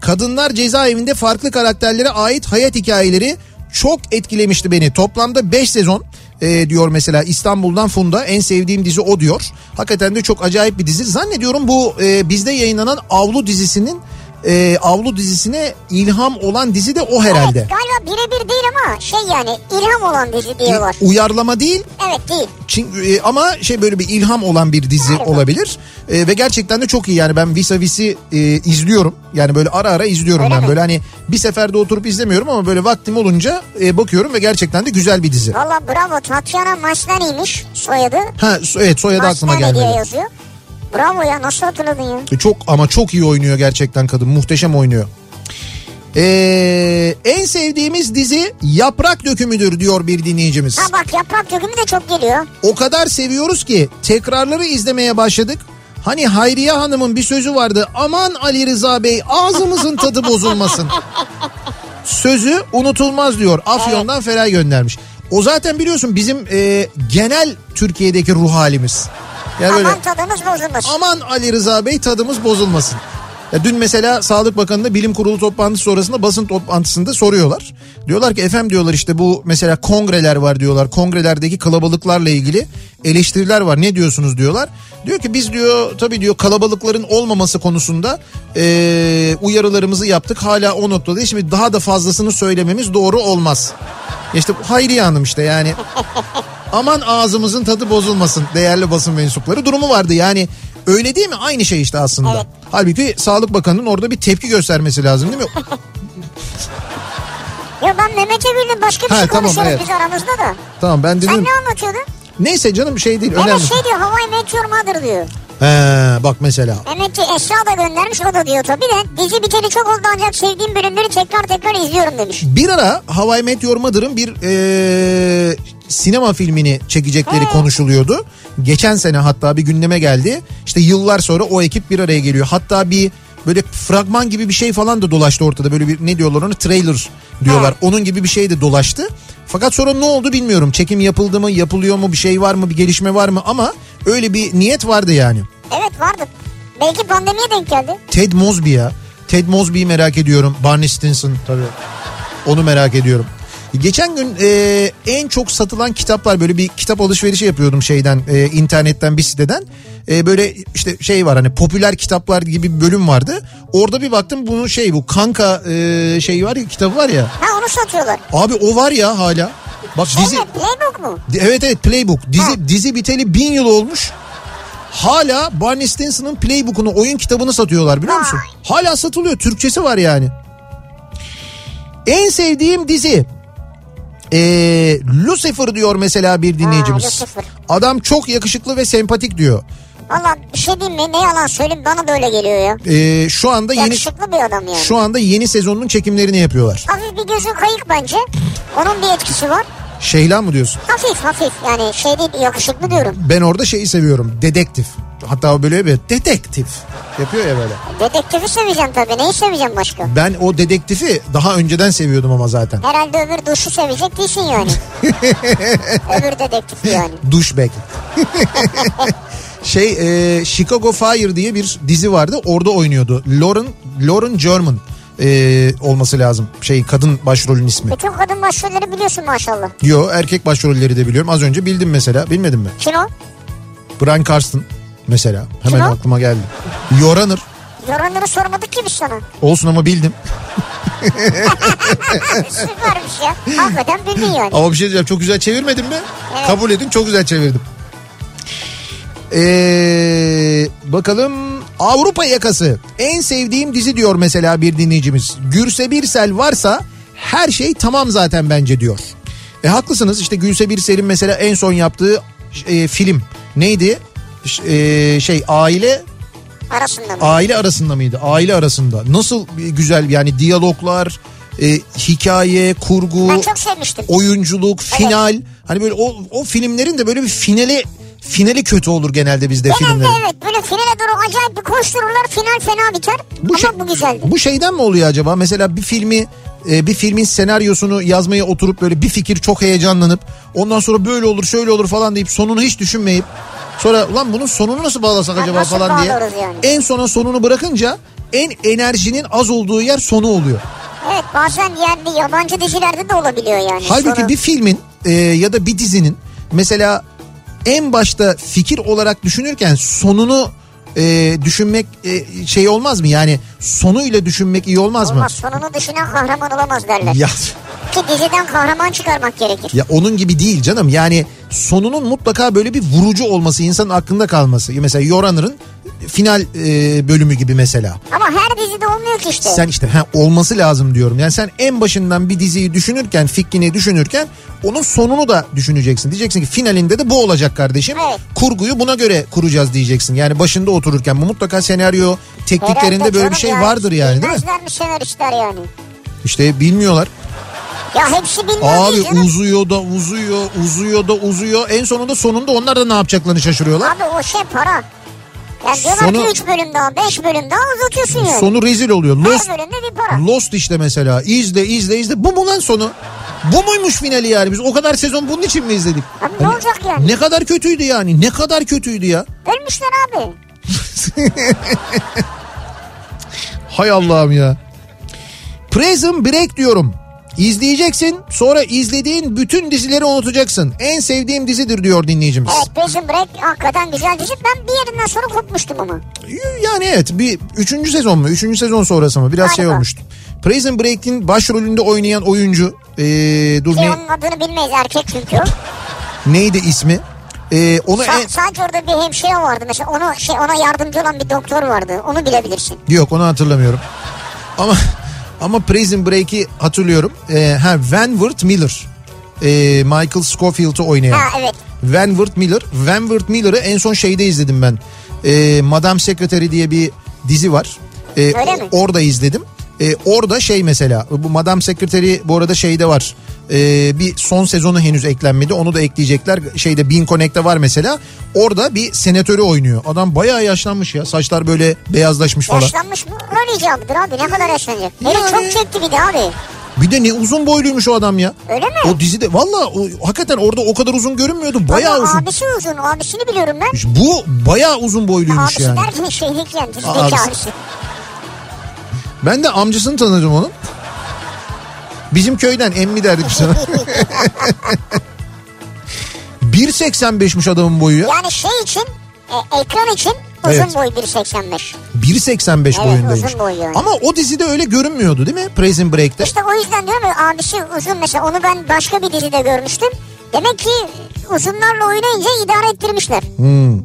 Kadınlar cezaevinde farklı karakterlere ait hayat hikayeleri çok etkilemişti beni. Toplamda beş sezon e, diyor mesela İstanbul'dan Funda, en sevdiğim dizi o diyor. Hakikaten de çok acayip bir dizi. Zannediyorum bu e, bizde yayınlanan Avlu dizisinin e, Avlu dizisine ilham olan dizi de o herhalde. Evet, galiba birebir değil ama şey yani ilham olan dizi diyorlar. Uyarlama değil. Evet değil. Çünkü, e, ama şey böyle bir ilham olan bir dizi galiba olabilir. E, ve gerçekten de çok iyi yani, ben Visa Visi e, izliyorum. Yani böyle ara ara izliyorum. Öyle ben mi? Böyle hani bir seferde oturup izlemiyorum ama böyle vaktim olunca e, bakıyorum ve gerçekten de güzel bir dizi. Valla bravo, Tatyana Maslany'miş soyadı. Ha, so- evet soyadı aklıma gelmedi. Maslany diye yazıyor. Bravo ya, nasıl hatırladın ya? Çok ama çok iyi oynuyor gerçekten kadın. Muhteşem oynuyor. Ee, en sevdiğimiz dizi Yaprak Dökümü'dür diyor bir dinleyicimiz. Ha bak, Yaprak Dökümü de çok geliyor. O kadar seviyoruz ki tekrarları izlemeye başladık. Hani Hayriye Hanım'ın bir sözü vardı. Aman Ali Rıza Bey, ağzımızın tadı bozulmasın. Sözü unutulmaz diyor. Afyon'dan evet. Feray göndermiş. O zaten biliyorsun bizim e, genel Türkiye'deki ruh halimiz. Ya aman böyle, tadımız bozulmasın. Aman Ali Rıza Bey, tadımız bozulmasın. Ya dün mesela Sağlık Bakanı'nda bilim kurulu toplantısı sonrasında basın toplantısında soruyorlar. Diyorlar ki efendim diyorlar işte bu mesela kongreler var diyorlar. Kongrelerdeki kalabalıklarla ilgili eleştiriler var. Ne diyorsunuz diyorlar. Diyor ki biz diyor tabii diyor kalabalıkların olmaması konusunda ee, uyarılarımızı yaptık. Hala o noktada şimdi daha da fazlasını söylememiz doğru olmaz. İşte Hayriye Hanım işte yani. Aman ağzımızın tadı bozulmasın değerli basın mensupları durumu vardı yani, öyle değil mi? Aynı şey işte aslında. Evet. Halbuki Sağlık Bakanı'nın orada bir tepki göstermesi lazım değil mi? Yo ben Mehmet'e bildim, başka bir ha, şey tamam, konuşuyoruz evet. Biz aramızda da. Tamam ben dedim. Sen ne anlatıyordun? Neyse canım, şey değil, evet, önemli. Evet şey diyor, Hawaii Met Your Mother diyor. He bak mesela. Mehmet ki Esra da göndermiş, o da diyor tabii de dizi biteli çok oldu ancak sevdiğim bölümleri tekrar tekrar izliyorum demiş. Bir ara Hawaii Met Your Mother'ın bir ee, sinema filmini çekecekleri evet. konuşuluyordu. Geçen sene hatta bir gündeme geldi. İşte yıllar sonra o ekip bir araya geliyor. Hatta bir böyle fragman gibi bir şey falan da dolaştı ortada. Böyle bir ne diyorlar onu, trailer diyorlar. Evet. Onun gibi bir şey de dolaştı. Fakat sonra ne oldu bilmiyorum. Çekim yapıldı mı, yapılıyor mu, bir şey var mı, bir gelişme var mı, ama öyle bir niyet vardı yani. Evet vardı. Belki pandemiye denk geldi. Ted Mosby ya. Ted Mosby'yi merak ediyorum. Barney Stinson tabii. Onu merak ediyorum. Geçen gün e, en çok satılan kitaplar, böyle bir kitap alışverişi yapıyordum şeyden e, internetten bir siteden. E, böyle işte şey var hani popüler kitaplar gibi bir bölüm vardı. Orada bir baktım bunun şey bu kanka e, şeyi var ya, kitabı var ya. Ha onu satıyorlar. Abi o var ya hala. Bak şey dizi. Mi, Playbook mu? Evet evet Playbook. Dizi, ha. dizi biteli bin yıl olmuş. Hala Barney Stinson'ın Playbook'unu, oyun kitabını satıyorlar biliyor musun? Ha. Hala satılıyor. Türkçesi var yani. En sevdiğim dizi. Ee, Lucifer diyor mesela bir dinleyicimiz. Ha, adam çok yakışıklı ve sempatik diyor. Valla bir şey diyeyim mi, ne yalan söyleyeyim, bana da öyle geliyor ya. Ee, şu anda yakışıklı yeni, bir adam yani. Şu anda yeni sezonunun çekimlerini yapıyorlar. Hafif bir gözü kayık bence. Onun bir etkisi var. Şeyla mı diyorsun? Hafif hafif yani şey değil, yakışıklı diyorum. Ben orada şeyi seviyorum, dedektif. Hatta böyle bir dedektif yapıyor ya böyle. Dedektifi seveceğim tabii, neyi seveceğim başka? Ben o dedektifi daha önceden seviyordum ama zaten. Herhalde öbür duşu sevecek değilsin yani. Öbür dedektifi yani. Duş belki. Şey e, Chicago Fire diye bir dizi vardı, orada oynuyordu. Lauren, Lauren German. Ee, olması lazım. Şey kadın başrolün ismi. Bütün kadın başrolleri biliyorsun maşallah. Yo, erkek başrolleri de biliyorum. Az önce bildim mesela. Bilmedin mi? Kim o? Brian Carston mesela. Hemen Kino? Aklıma geldi. Your Honor. Your Honor'ı sormadık ki biz sana. Olsun ama bildim. Süpermiş ya. Hakikaten bildin yani. Ama bir şey diyeceğim. Çok güzel çevirmedim mi? Evet. Kabul edin, çok güzel çevirdim. Ee, bakalım Avrupa Yakası en sevdiğim dizi diyor mesela bir dinleyicimiz. Gürse Birsel varsa her şey tamam zaten bence diyor. E haklısınız, işte Gülse Birsel'in mesela en son yaptığı e, film neydi? E, şey aile arasında mı? Aile arasında mıydı? Aile arasında. Nasıl güzel yani, diyaloglar, e, hikaye, kurgu. Ben çok sevmiştim. Oyunculuk, final. Evet. Hani böyle o, o filmlerin de böyle bir finali finali kötü olur genelde bizde genelde filmlerin. Genelde evet, böyle finale doğru acayip bir koştururlar, final fena biter. Bu ama şey, bu güzeldi. Bu şeyden mi oluyor acaba? Mesela bir filmi bir filmin senaryosunu yazmaya oturup böyle bir fikir çok heyecanlanıp ondan sonra böyle olur şöyle olur falan deyip sonunu hiç düşünmeyip sonra ulan bunun sonunu nasıl bağlasak yani acaba nasıl falan diye yani. En sona sonunu bırakınca en enerjinin az olduğu yer sonu oluyor. Evet, bazen yani yabancı dizilerde de olabiliyor yani. Halbuki sonu. Bir filmin e, ya da bir dizinin mesela en başta fikir olarak düşünürken sonunu E, düşünmek e, şey olmaz mı? Yani sonuyla düşünmek iyi olmaz, olmaz mı? Sonunu düşünen kahraman olamaz derler. Ya. Ki diziden kahraman çıkarmak gerekir. Ya onun gibi değil canım. Yani sonunun mutlaka böyle bir vurucu olması, insanın aklında kalması. Mesela Your Honor'ın final e, bölümü gibi mesela. Ama her dizide olmuyor ki işte. Sen işte ha, olması lazım diyorum. Yani sen en başından bir diziyi düşünürken, fikrini düşünürken onun sonunu da düşüneceksin. Diyeceksin ki finalinde de bu olacak kardeşim. Evet. Kurguyu buna göre kuracağız diyeceksin. Yani başında otururken bu mutlaka senaryo tekniklerinde herhalde böyle bir şey ya, vardır yani, değil mi? Bilmezlermiş senaristler yani. İşte bilmiyorlar. Ya hepsi bilmiyor değil canım. Abi uzuyor da uzuyor, uzuyor da uzuyor. En sonunda sonunda onlar da ne yapacaklarını şaşırıyorlar. Abi o şey para. Yani diyorlar ki üç bölüm daha, beş bölüm daha uzatıyorsun yani. Sonu rezil oluyor. Lost, her bölümde bir para. Lost işte mesela. İzle, izle, izle. Bu mu lan sonu? Bu muymuş finali yani? Biz o kadar sezon bunun için mi izledik? Abi hani ne olacak yani? Ne kadar kötüydü yani? Ne kadar kötüydü ya? Ölmüşler abi. Hay Allah'ım ya. Prison Break diyorum. İzleyeceksin, sonra izlediğin bütün dizileri unutacaksın. En sevdiğim dizidir diyor dinleyicimiz. Evet, Prison Break hakikaten güzel dizi. Ben bir yerinden sonra kopmuştum ama. Yani evet, bir üçüncü sezon mu? Üçüncü sezon sonrası mı? Biraz galiba. Şey olmuştu. Prison Break'in başrolünde oynayan oyuncu. Ee, dur ki ne? Onun adını bilmeyiz, erkek çünkü. Neydi ismi? Ee, onu Sa- en... Sadece orada bir hemşire vardı. Mesela onu, şey, ona yardımcı olan bir doktor vardı. Onu bilebilirsin. Yok, onu hatırlamıyorum. Ama... Ama Prison Break'i hatırlıyorum. Ee, ha, Vanward Miller. Ee, Michael Scofield'ı oynayan. Ha, evet. Vanward Miller. Vanward Miller'ı en son şeyde izledim ben. Ee, Madam Secretary diye bir dizi var. Ee, Öyle mi? Orada izledim. Ee, orada şey mesela. Bu Madam Secretary bu arada şeyde var. Ee, bir son sezonu henüz eklenmedi. Onu da ekleyecekler. Şeyde Bean Connect'te var mesela. Orada bir senatörü oynuyor. Adam bayağı yaşlanmış ya. Saçlar böyle beyazlaşmış falan. Yaşlanmış mı? Öyle icabıdır abi. Ne kadar yaşlanacak? Yani... Öyle çok çekti bir de abi. Bir de ne uzun boyluymuş o adam ya. Öyle mi? O dizide valla o, hakikaten orada o kadar uzun görünmüyordu. Bayağı abi, uzun. Abisi uzun. Abisini biliyorum ben. Bu bayağı uzun boyluymuş abisi yani. Abisi derken şeylik yani. Dizideki abisi. Ben de amcasını tanırım onun. Bizim köyden emmi derdik sana. bir seksen beşmiş adamın boyu ya. Yani şey için, e, ekran için uzun evet. Boy bir seksen beş. bir seksen beş evet, boyundaymış. Uzun boy yani. Ama o dizide öyle görünmüyordu değil mi? Prison Break'te. İşte o yüzden diyorum ya, abisi uzun mesela. Onu ben başka bir dizide görmüştüm. Demek ki uzunlarla oynayınca idare ettirmişler. Hmm.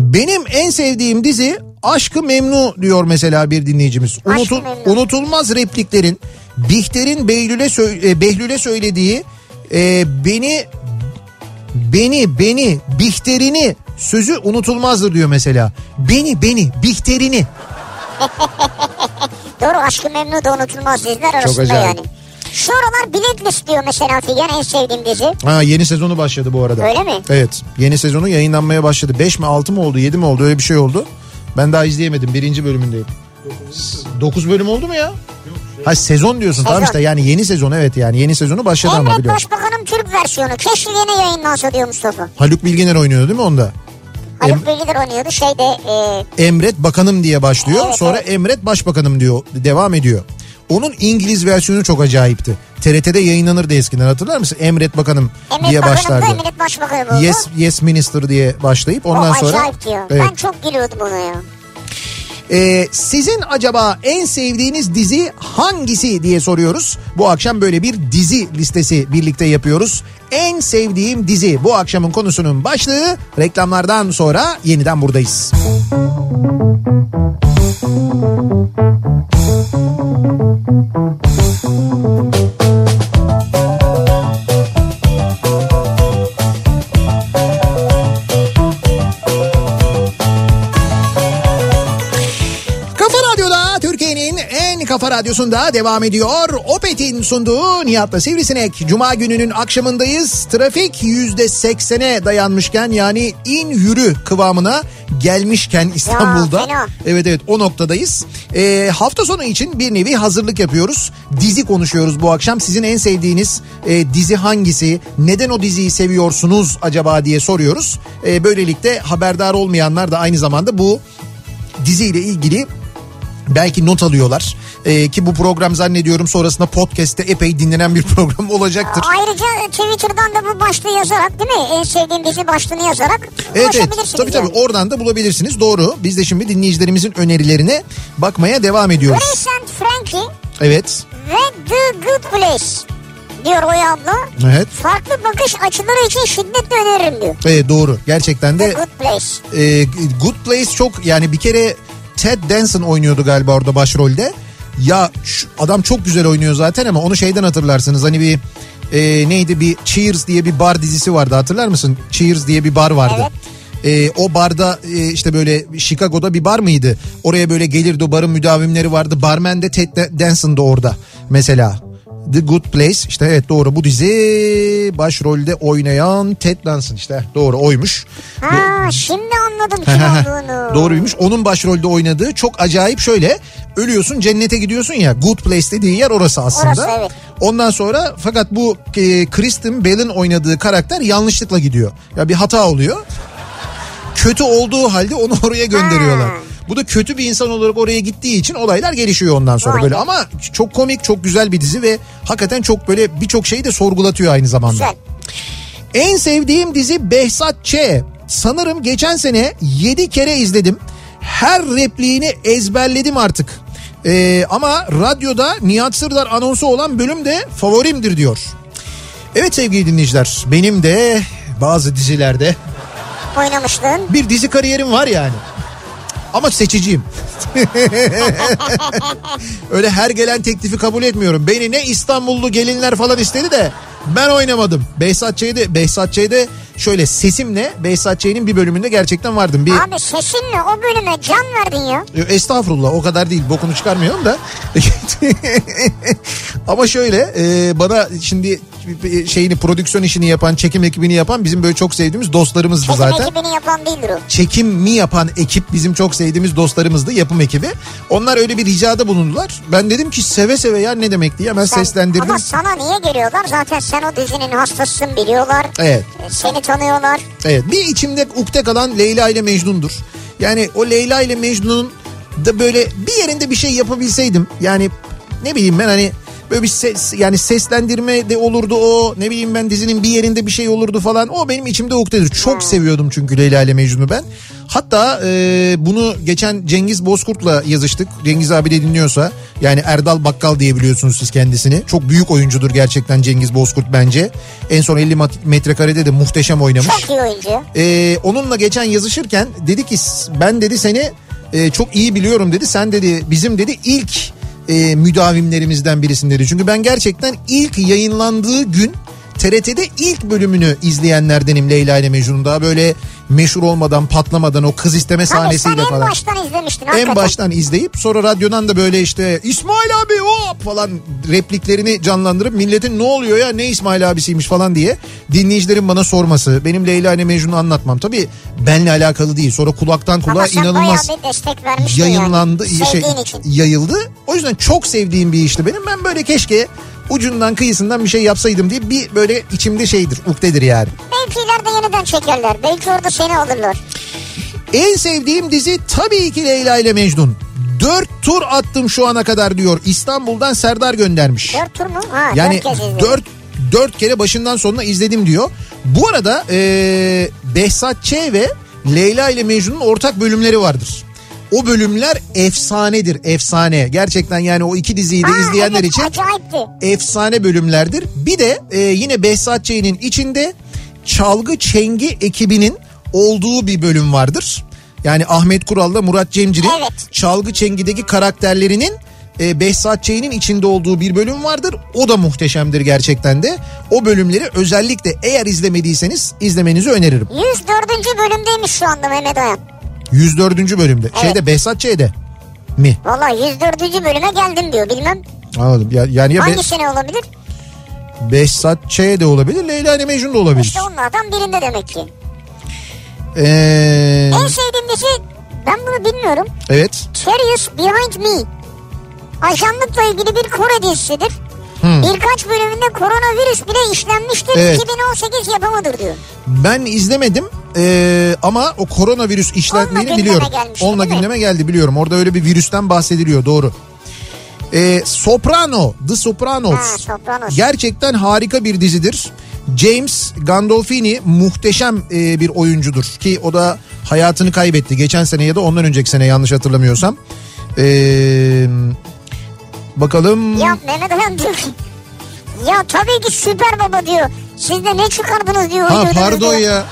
Benim en sevdiğim dizi Aşk-ı Memnu diyor mesela bir dinleyicimiz. Unutul, unutulmaz repliklerin, Bihter'in Behlül'e, sö- Behlül'e söylediği e, beni beni beni Bihter'ini sözü unutulmazdır diyor mesela. Beni beni Bihter'ini. Doğru, Aşk-ı Memnu da unutulmaz diziler arasında yani. Şu aralar Blacklist diyor mesela Figen, en sevdiğim dizi. Ha, yeni sezonu başladı bu arada. Öyle mi? Evet, yeni sezonu yayınlanmaya başladı. beş mi altı mı oldu, yedi mi oldu, öyle bir şey oldu. Ben daha izleyemedim, birinci bölümündeyim. dokuz bölüm oldu mu ya? Ha, sezon diyorsun sezon. Tamam işte, yani yeni sezon, evet yani yeni sezonu başladı Emret ama biliyorum. Emret Başbakan'ın Türk versiyonu keşke yeni yayınlansa diyor Mustafa. Haluk Bilginer oynuyordu değil mi onda? Haluk em- Bilginer oynuyordu şeyde. E... Emret Bakanım diye başlıyor, evet, sonra evet. Emret Başbakanım diyor, devam ediyor. Onun İngiliz versiyonu çok acayipti. T R T'de yayınlanırdı eskiden, hatırlar mısın? Emret Bakanım Emret diye Bakanım başlardı. Emret Başbakanım oldu. Yes, yes Minister diye başlayıp ondan o sonra... O acayip diyor. Evet. Ben çok gülüyordum ona ya. Ee, sizin acaba en sevdiğiniz dizi hangisi diye soruyoruz. Bu akşam böyle bir dizi listesi birlikte yapıyoruz. En sevdiğim dizi bu akşamın konusunun başlığı. Reklamlardan sonra yeniden buradayız. Kafa Radyosu'nda devam ediyor. Opet'in sunduğu Nihat'la Sivrisinek. Cuma gününün akşamındayız. Trafik yüzde seksene dayanmışken, yani in yürü kıvamına gelmişken İstanbul'da. Ya, evet evet o noktadayız. E, hafta sonu için bir nevi hazırlık yapıyoruz. Dizi konuşuyoruz bu akşam. Sizin en sevdiğiniz e, dizi hangisi? Neden o diziyi seviyorsunuz acaba diye soruyoruz. E, böylelikle haberdar olmayanlar da aynı zamanda bu diziyle ilgili belki not alıyorlar. Ee, ki bu program zannediyorum sonrasında podcast'te epey dinlenen bir program olacaktır. Ayrıca Twitter'dan da bu başlığı yazarak, değil mi? En sevdiğim dizi başlığını yazarak evet, ulaşabilirsiniz. Evet, tabii tabii yani. Oradan da bulabilirsiniz. Doğru. Biz de şimdi dinleyicilerimizin önerilerine bakmaya devam ediyoruz. Grace and Frankie. Evet. Ve The Good Place. Diyor Oya abla. Evet. Farklı bakış açıları için şiddetle öneririm diyor. Evet doğru. Gerçekten de. The Good Place. E, Good Place çok, yani bir kere Ted Danson oynuyordu galiba orada başrolde. Ya şu adam çok güzel oynuyor zaten, ama onu şeyden hatırlarsınız. Hani bir e, neydi, bir Cheers diye bir bar dizisi vardı, hatırlar mısın? Cheers diye bir bar vardı. Evet. E, o barda e, işte böyle Chicago'da bir bar mıydı? Oraya böyle gelirdi, barın müdavimleri vardı. Barmen de Ted Danson'da orada mesela. The Good Place, işte evet doğru, bu dizi başrolde oynayan Ted Danson, işte doğru oymuş. Ha, şimdi anladım kim olduğunu. Doğruymuş, onun başrolde oynadığı çok acayip, şöyle ölüyorsun cennete gidiyorsun ya, Good Place dediği yer orası aslında. Orası, evet. Ondan sonra fakat bu e, Kristen Bell'in oynadığı karakter yanlışlıkla gidiyor. Ya bir hata oluyor. Kötü olduğu halde onu oraya gönderiyorlar. Ha. Bu da kötü bir insan olarak oraya gittiği için olaylar gelişiyor ondan sonra. Aynen. Böyle ama çok komik, çok güzel bir dizi ve hakikaten çok böyle birçok şeyi de sorgulatıyor aynı zamanda. Güzel. En sevdiğim dizi Behzat Ç. Sanırım geçen sene yedi kere izledim. Her repliğini ezberledim artık. Ee, ama radyoda Nihat Sırdar anonsu olan bölüm de favorimdir diyor. Evet sevgili dinleyiciler, benim de bazı dizilerde oynamışlığın. Bir dizi kariyerim var yani. Ama seçiciyim. Öyle her gelen teklifi kabul etmiyorum. Beni ne İstanbullu gelinler falan istedi de ben oynamadım. Behzat Ç.'de, Behzat Ç.'de şöyle sesimle Behzat Ç.'nin bir bölümünde gerçekten vardım. Bir... Abi sesinle o bölüme can verdin ya. Estağfurullah, o kadar değil, bokunu çıkarmıyorum da. Ama şöyle bana şimdi şeyini, prodüksiyon işini yapan, çekim ekibini yapan bizim böyle çok sevdiğimiz dostlarımızdı çekim zaten. Çekim ekibini yapan değildir o. Çekimi yapan ekip bizim çok sevdiğimiz dostlarımızdı, yapım ekibi. Onlar öyle bir ricada bulundular. Ben dedim ki seve seve ya, ne demek diye hemen sen, seslendirdim. Ama sana niye geliyorlar? Zaten sen o dizinin hastasısın, biliyorlar. Evet. Seni tanıyorlar. Evet. Bir içimde ukde kalan Leyla ile Mecnun'dur. Yani o Leyla ile Mecnun'un da böyle bir yerinde bir şey yapabilseydim. Yani ne bileyim ben, hani böyle bir ses, yani seslendirme de olurdu o, ne bileyim ben dizinin bir yerinde bir şey olurdu falan, o benim içimde uktedir. Çok hmm. seviyordum çünkü Leyla ile Mecnun'u ben. Hatta e, bunu geçen Cengiz Bozkurt'la yazıştık. Cengiz abi de dinliyorsa, yani Erdal Bakkal diye biliyorsunuz siz kendisini. Çok büyük oyuncudur gerçekten Cengiz Bozkurt bence. En son elli metrekarede de muhteşem oynamış. Çok iyi oyuncu. E, onunla geçen yazışırken dedi ki ben dedi seni e, çok iyi biliyorum dedi. Sen dedi bizim dedi ilk E, müdavimlerimizden birisin dedi. Çünkü ben gerçekten ilk yayınlandığı gün T R T'de ilk bölümünü izleyenlerdenim Leyla ile Mecnun. Daha böyle meşhur olmadan, patlamadan, o kız isteme sahnesiyle falan. Sen en baştan izlemiştin. Hakikaten. En baştan izleyip sonra radyodan da böyle işte İsmail abi hop falan repliklerini canlandırıp milletin ne oluyor ya, ne İsmail abisiymiş falan diye dinleyicilerin bana sorması. Benim Leyla ile Mecnun'u anlatmam. Tabii benle alakalı değil. Sonra kulaktan kulağa inanılmaz yayınlandı. Yani. Şey, yayıldı. O yüzden çok sevdiğim bir işti benim. Ben böyle keşke ucundan kıyısından bir şey yapsaydım diye bir böyle içimde şeydir, ukdedir yani. Belki ileride yeniden çekerler. Belki orada seni alırlar. En sevdiğim dizi tabii ki Leyla ile Mecnun. Dört tur attım şu ana kadar diyor. İstanbul'dan Serdar göndermiş. Dört tur mu? Ha, yani dört, dört, dört kere başından sonuna izledim diyor. Bu arada ee, Behzat Ç. ve Leyla ile Mecnun'un ortak bölümleri vardır. O bölümler efsanedir, efsane. Gerçekten yani o iki diziyi de Aa, izleyenler evet, için acayipti. Efsane bölümlerdir. Bir de e, yine Behzat Ç.'nin içinde çalgı çengi ekibinin olduğu bir bölüm vardır. Yani Ahmet Kural'la Murat Cemcir'in evet. çalgı çengideki karakterlerinin e, Behzat Ç.'nin içinde olduğu bir bölüm vardır. O da muhteşemdir gerçekten de. O bölümleri özellikle eğer izlemediyseniz izlemenizi öneririm. yüz dördüncü bölümdeymiş şu anda Mehmet Ayan. yüz dördüncü bölümde. Evet. Şeyde Behzat Ç'de. mi? Valla yüz dördüncü bölüme geldim diyor, bilmem. Anladım. Ya, yani ya hangi be... sene olabilir? Behzat Ç. de olabilir, Leyla ile Mecnun da olabilir. İşte onlardan birinde demek ki. Ee... En sevdiğim dizi, ben bunu bilmiyorum. Evet. Curious Behind Me. Ajanlıkla ilgili bir Kore dizisidir. Hmm. Birkaç bölümünde koronavirüs bile işlenmiştir. Evet. iki bin on sekiz yapamadır diyor. Ben izlemedim ee, ama o koronavirüs işlendiğini biliyorum. Onunla gündeme geldi biliyorum. Orada öyle bir virüsten bahsediliyor, doğru. Ee, Soprano, The Sopranos. Ha, Sopranos. Gerçekten harika bir dizidir. James Gandolfini muhteşem e, bir oyuncudur ki o da hayatını kaybetti. Geçen sene ya da ondan önceki sene yanlış hatırlamıyorsam. Eee... Bakalım. Ya Mehmet Hanım diyor ki, ya tabii ki Süper Baba diyor. Siz de ne çıkardınız diyor. Ha pardon diyor ya.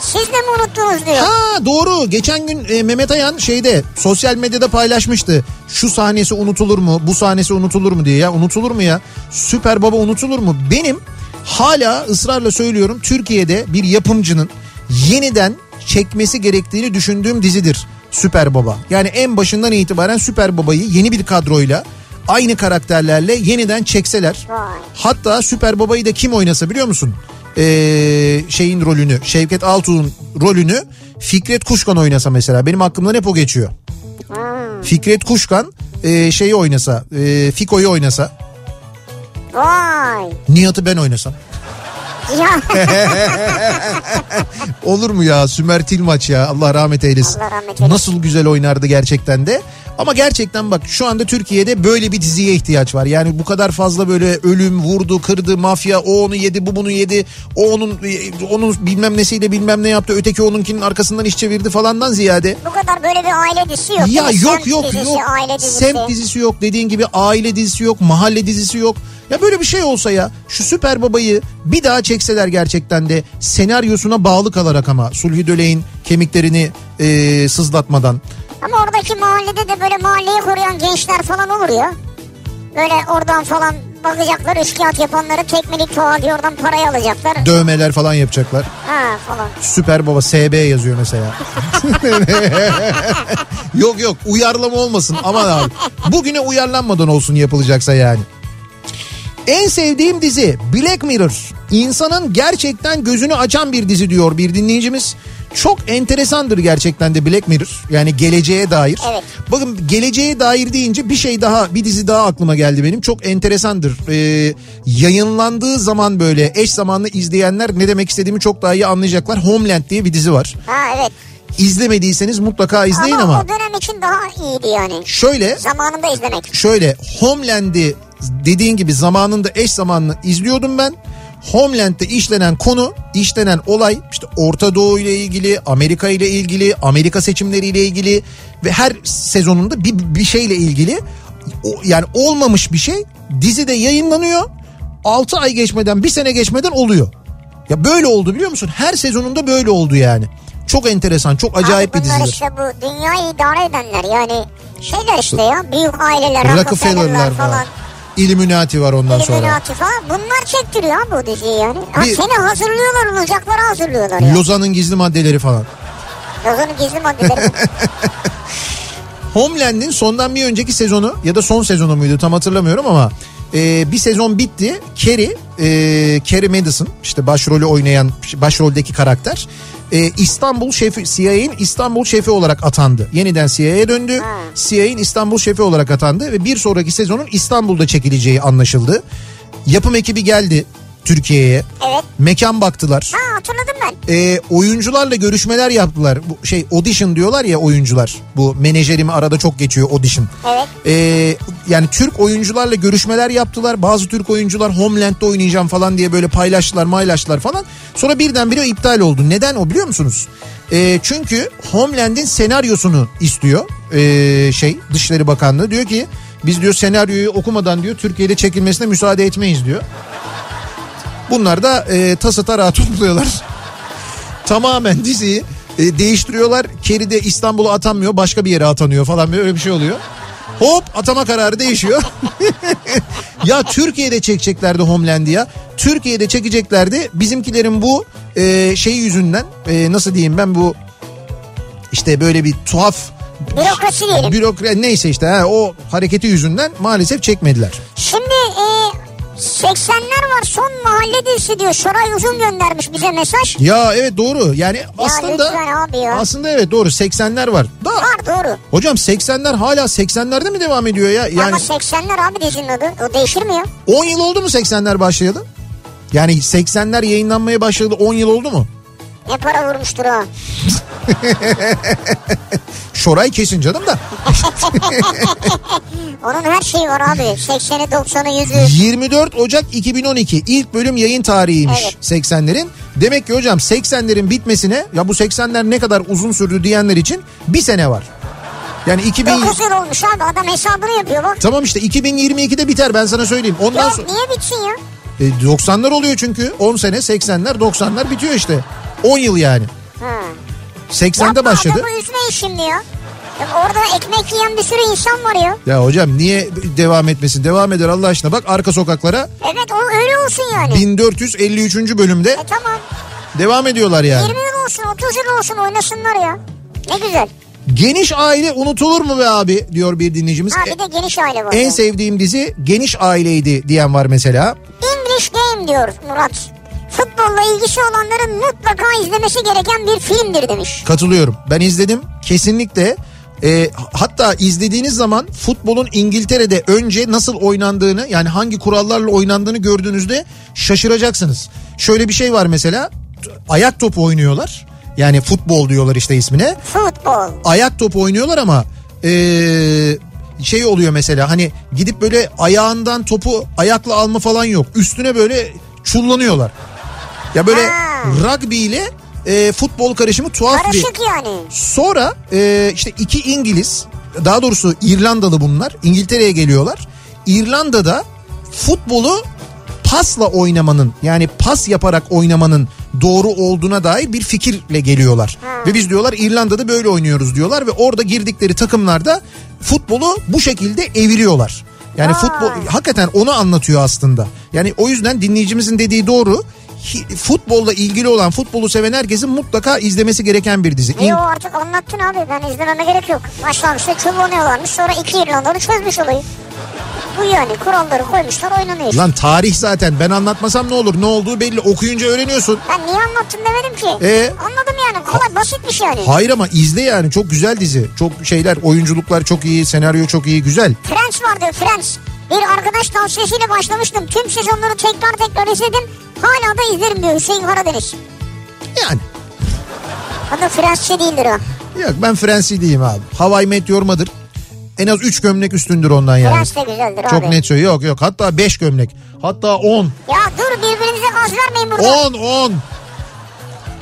Siz de mi unuttunuz diyor. Ha doğru. Geçen gün e, Mehmet Ayan şeyde sosyal medyada paylaşmıştı. Şu sahnesi unutulur mu? Bu sahnesi unutulur mu diye. Ya unutulur mu ya? Süper Baba unutulur mu? Benim hala ısrarla söylüyorum, Türkiye'de bir yapımcının yeniden çekmesi gerektiğini düşündüğüm dizidir Süper Baba. Yani en başından itibaren Süper Baba'yı yeni bir kadroyla, aynı karakterlerle yeniden çekseler. Vay. Hatta Süper Baba'yı da kim oynasa biliyor musun? Ee, şeyin rolünü, Şevket Altun'un rolünü Fikret Kuşkan oynasa mesela. Benim aklımdan hep o geçiyor. Hmm. Fikret Kuşkan e, şeyi oynasa, e, Fiko'yu oynasa. Vay. Nihat'ı ben oynasam. Ya. Olur mu ya? Sümer Tilmaç ya. Allah rahmet eylesin. Allah rahmet eylesin. Nasıl güzel oynardı gerçekten de. Ama gerçekten bak şu anda Türkiye'de böyle bir diziye ihtiyaç var. Yani bu kadar fazla böyle ölüm, vurdu, kırdı, mafya, o onu yedi, bu bunu yedi. O onun onun bilmem nesiyle bilmem ne yaptı. Öteki onunkinin arkasından iş çevirdi falandan ziyade. Bu kadar böyle bir aile dizisi yok. Ya yok semt yok dizisi, yok. Aile dizisi. Semt dizisi yok dediğin gibi, aile dizisi yok, mahalle dizisi yok. Ya böyle bir şey olsa ya, şu Süper Baba'yı bir daha çekseler gerçekten de, senaryosuna bağlı kalarak ama Sulhi Döley'in kemiklerini ee, sızlatmadan. Ama oradaki mahallede de böyle mahalleyi koruyan gençler falan olur ya. Böyle oradan falan bakacaklar, işkiyat yapanları tekmelik falan diye oradan parayı alacaklar. Dövmeler falan yapacaklar. Ha falan. Süper Baba S B yazıyor mesela. Yok yok, uyarlama olmasın aman abi. Bugüne uyarlanmadan olsun yapılacaksa yani. En sevdiğim dizi Black Mirror. İnsanın gerçekten gözünü açan bir dizi diyor bir dinleyicimiz. Çok enteresandır gerçekten de Black Mirror. Yani geleceğe dair. Evet. Bakın geleceğe dair deyince bir şey daha, bir dizi daha aklıma geldi benim. Çok enteresandır. Ee, yayınlandığı zaman böyle eş zamanlı izleyenler ne demek istediğimi çok daha iyi anlayacaklar. Homeland diye bir dizi var. Ha evet. İzlemediyseniz mutlaka izleyin ama. Ama o dönem için daha iyiydi yani. Şöyle. Zamanında izlemek. Şöyle Homeland'i dediğin gibi zamanında eş zamanlı izliyordum ben. Homeland'de işlenen konu, işlenen olay işte Orta Doğu ile ilgili, Amerika ile ilgili, Amerika seçimleri ile ilgili ve her sezonunda bir, bir şeyle ilgili, yani olmamış bir şey dizide yayınlanıyor. altı ay geçmeden, bir sene geçmeden oluyor. Ya böyle oldu biliyor musun? Her sezonunda böyle oldu yani. Çok enteresan, çok acayip bir dizidir. Bunlar işte bu dünyayı idare edenler yani şeyler işte ya, büyük aileler, Rockefeller'lar falan. Var. İlluminati var ondan sonra. İlluminati falan. Bunlar çektiriyor abi o diziyi yani. Ha, bir, seni hazırlıyorlar, olacakları hazırlıyorlar yani. Lozan'ın gizli maddeleri falan. Lozan'ın gizli maddeleri. Homeland'in sondan bir önceki sezonu ya da son sezonu muydu tam hatırlamıyorum ama e, bir sezon bitti. Carrie, e, Carrie Mathison işte başrolü oynayan, başroldeki karakter. E, İstanbul şefi, C I A'nin İstanbul şefi olarak atandı. Yeniden C I A'ya döndü. Ha. C I A'nin İstanbul şefi olarak atandı ve bir sonraki sezonun İstanbul'da çekileceği anlaşıldı. Yapım ekibi geldi Türkiye'ye. Evet. Mekan baktılar. Ha, hatırladım ben. E, oyuncularla görüşmeler yaptılar. Bu şey audition diyorlar ya oyuncular. Bu menajerimi arada çok geçiyor audition. Evet. E, yani Türk oyuncularla görüşmeler yaptılar. Bazı Türk oyuncular Homeland'da oynayacağım falan diye böyle paylaştılar, maylaştılar falan. Sonra birdenbire iptal oldu. Neden o biliyor musunuz? E, çünkü Homeland'in senaryosunu istiyor e, şey Dışişleri Bakanlığı. Diyor ki biz diyor senaryoyu okumadan diyor Türkiye'de çekilmesine müsaade etmeyiz diyor. Bunlar da e, tası tarağı topluyorlar. Tamamen diziyi e, değiştiriyorlar. Keri de İstanbul'a atanmıyor, başka bir yere atanıyor falan, böyle bir şey oluyor. Hop, atama kararı değişiyor. Ya Türkiye'de çekeceklerdi Homeland'i ya. Türkiye'de çekeceklerdi. Bizimkilerin bu e, şey yüzünden e, nasıl diyeyim ben, bu işte böyle bir tuhaf Bürokrasi diyelim. Bürokrasi neyse işte ha, o hareketi yüzünden maalesef çekmediler. Şimdi e, seksenler var, son mahalle dizisi diyor. Şoray Uzun göndermiş bize mesaj. Ya evet doğru yani ya aslında ya. Aslında evet doğru seksenler var. Da, var doğru. Hocam seksenler hala seksenlerde mi devam ediyor ya? Yani, ama seksenler abi dizinin adı, o değişir mi ya? on yıl oldu mu seksenler başlayalı? Yani seksenler yayınlanmaya başladı, on yıl oldu mu? Ne para vurmuştur o? Şoray kesin canım da. Onun her şeyi var abi. sekseni, doksanı, yüzü. yirmi dört Ocak iki bin on iki ilk bölüm yayın tarihiymiş evet. seksenlerin. Demek ki hocam seksenlerin bitmesine, ya bu seksenler ne kadar uzun sürdü diyenler için bir sene var. Yani iki bin dokuz yıl olmuş abi, adam hesabını yapıyor bak. Tamam işte iki bin yirmi ikide biter, ben sana söyleyeyim. Ondan ya, sonra... Niye bitsin ya? E, doksanlar oluyor çünkü. on sene seksenler doksanlar bitiyor işte. on yıl yani. Hmm. seksende yapma başladı. Yapma adamı üzmeyin şimdi ya. Orada ekmek yiyen bir sürü insan var ya. Ya hocam niye devam etmesin? Devam eder Allah aşkına. Bak Arka Sokaklara. Evet o öyle olsun yani. bin dört yüz elli üç. bölümde. E tamam. Devam ediyorlar yani. yirmi yıl olsun, otuz yıl olsun, oynasınlar ya. Ne güzel. Geniş Aile unutulur mu be abi diyor bir dinleyicimiz. Abi de Geniş Aile var. En yani. Sevdiğim dizi Geniş Aile'ydi diyen var mesela. English Game diyor Murat. Futbolla ilgisi olanların mutlaka izlemesi gereken bir filmdir demiş. Katılıyorum. Ben izledim. Kesinlikle. E, hatta izlediğiniz zaman futbolun İngiltere'de önce nasıl oynandığını, yani hangi kurallarla oynandığını gördüğünüzde şaşıracaksınız. Şöyle bir şey var mesela. Ayak topu oynuyorlar. Yani futbol diyorlar işte ismine. Futbol. Ayak topu oynuyorlar ama... E, şey oluyor mesela, hani gidip böyle ayağından topu ayakla alma falan yok. Üstüne böyle çullanıyorlar. Ya böyle ha. rugby ile e, futbol karışımı tuhaf karışık bir... Karışık yani. Sonra e, işte iki İngiliz, daha doğrusu İrlandalı bunlar, İngiltere'ye geliyorlar. İrlanda'da futbolu pasla oynamanın, yani pas yaparak oynamanın doğru olduğuna dair bir fikirle geliyorlar. Ha. Ve biz diyorlar İrlanda'da böyle oynuyoruz diyorlar ve orada girdikleri takımlarda futbolu bu şekilde eviriyorlar. Yani ha. futbol hakikaten onu anlatıyor aslında. Yani o yüzden dinleyicimizin dediği doğru. Futbolla ilgili olan, futbolu seven herkesin mutlaka izlemesi gereken bir dizi. Yok artık anlattın abi, ben izlememe gerek yok. Başlangıçta çullanıyorlarmış, sonra iki İrlandalı çözmüş olayı. Bu yani kuralları koymuşlar, oynanıyor. Lan tarih zaten, ben anlatmasam ne olur, ne olduğu belli, okuyunca öğreniyorsun. Ben niye anlattım demedim ki. Ee, Anladım yani, kolay basitmiş yani. Hayır ama izle yani, çok güzel dizi. Çok şeyler, oyunculuklar çok iyi, senaryo çok iyi, güzel. Friends vardı, Friends. Bir arkadaş tavsiyesiyle başlamıştım. Tüm sezonları tekrar tekrar izledim. Hala da izlerim diyor Hüseyin Karadeniz. Yani. O da Fransızca değildir o. Yok ben Fransızca diyeyim abi. Hawaii Meteorma'dır. En az üç gömlek üstündür ondan yani. Fransızca güzeldir çok abi. Çok net söylüyor. Yok yok, hatta beş gömlek. Hatta on. Ya dur, birbirinize gaz vermeyin burada. on on.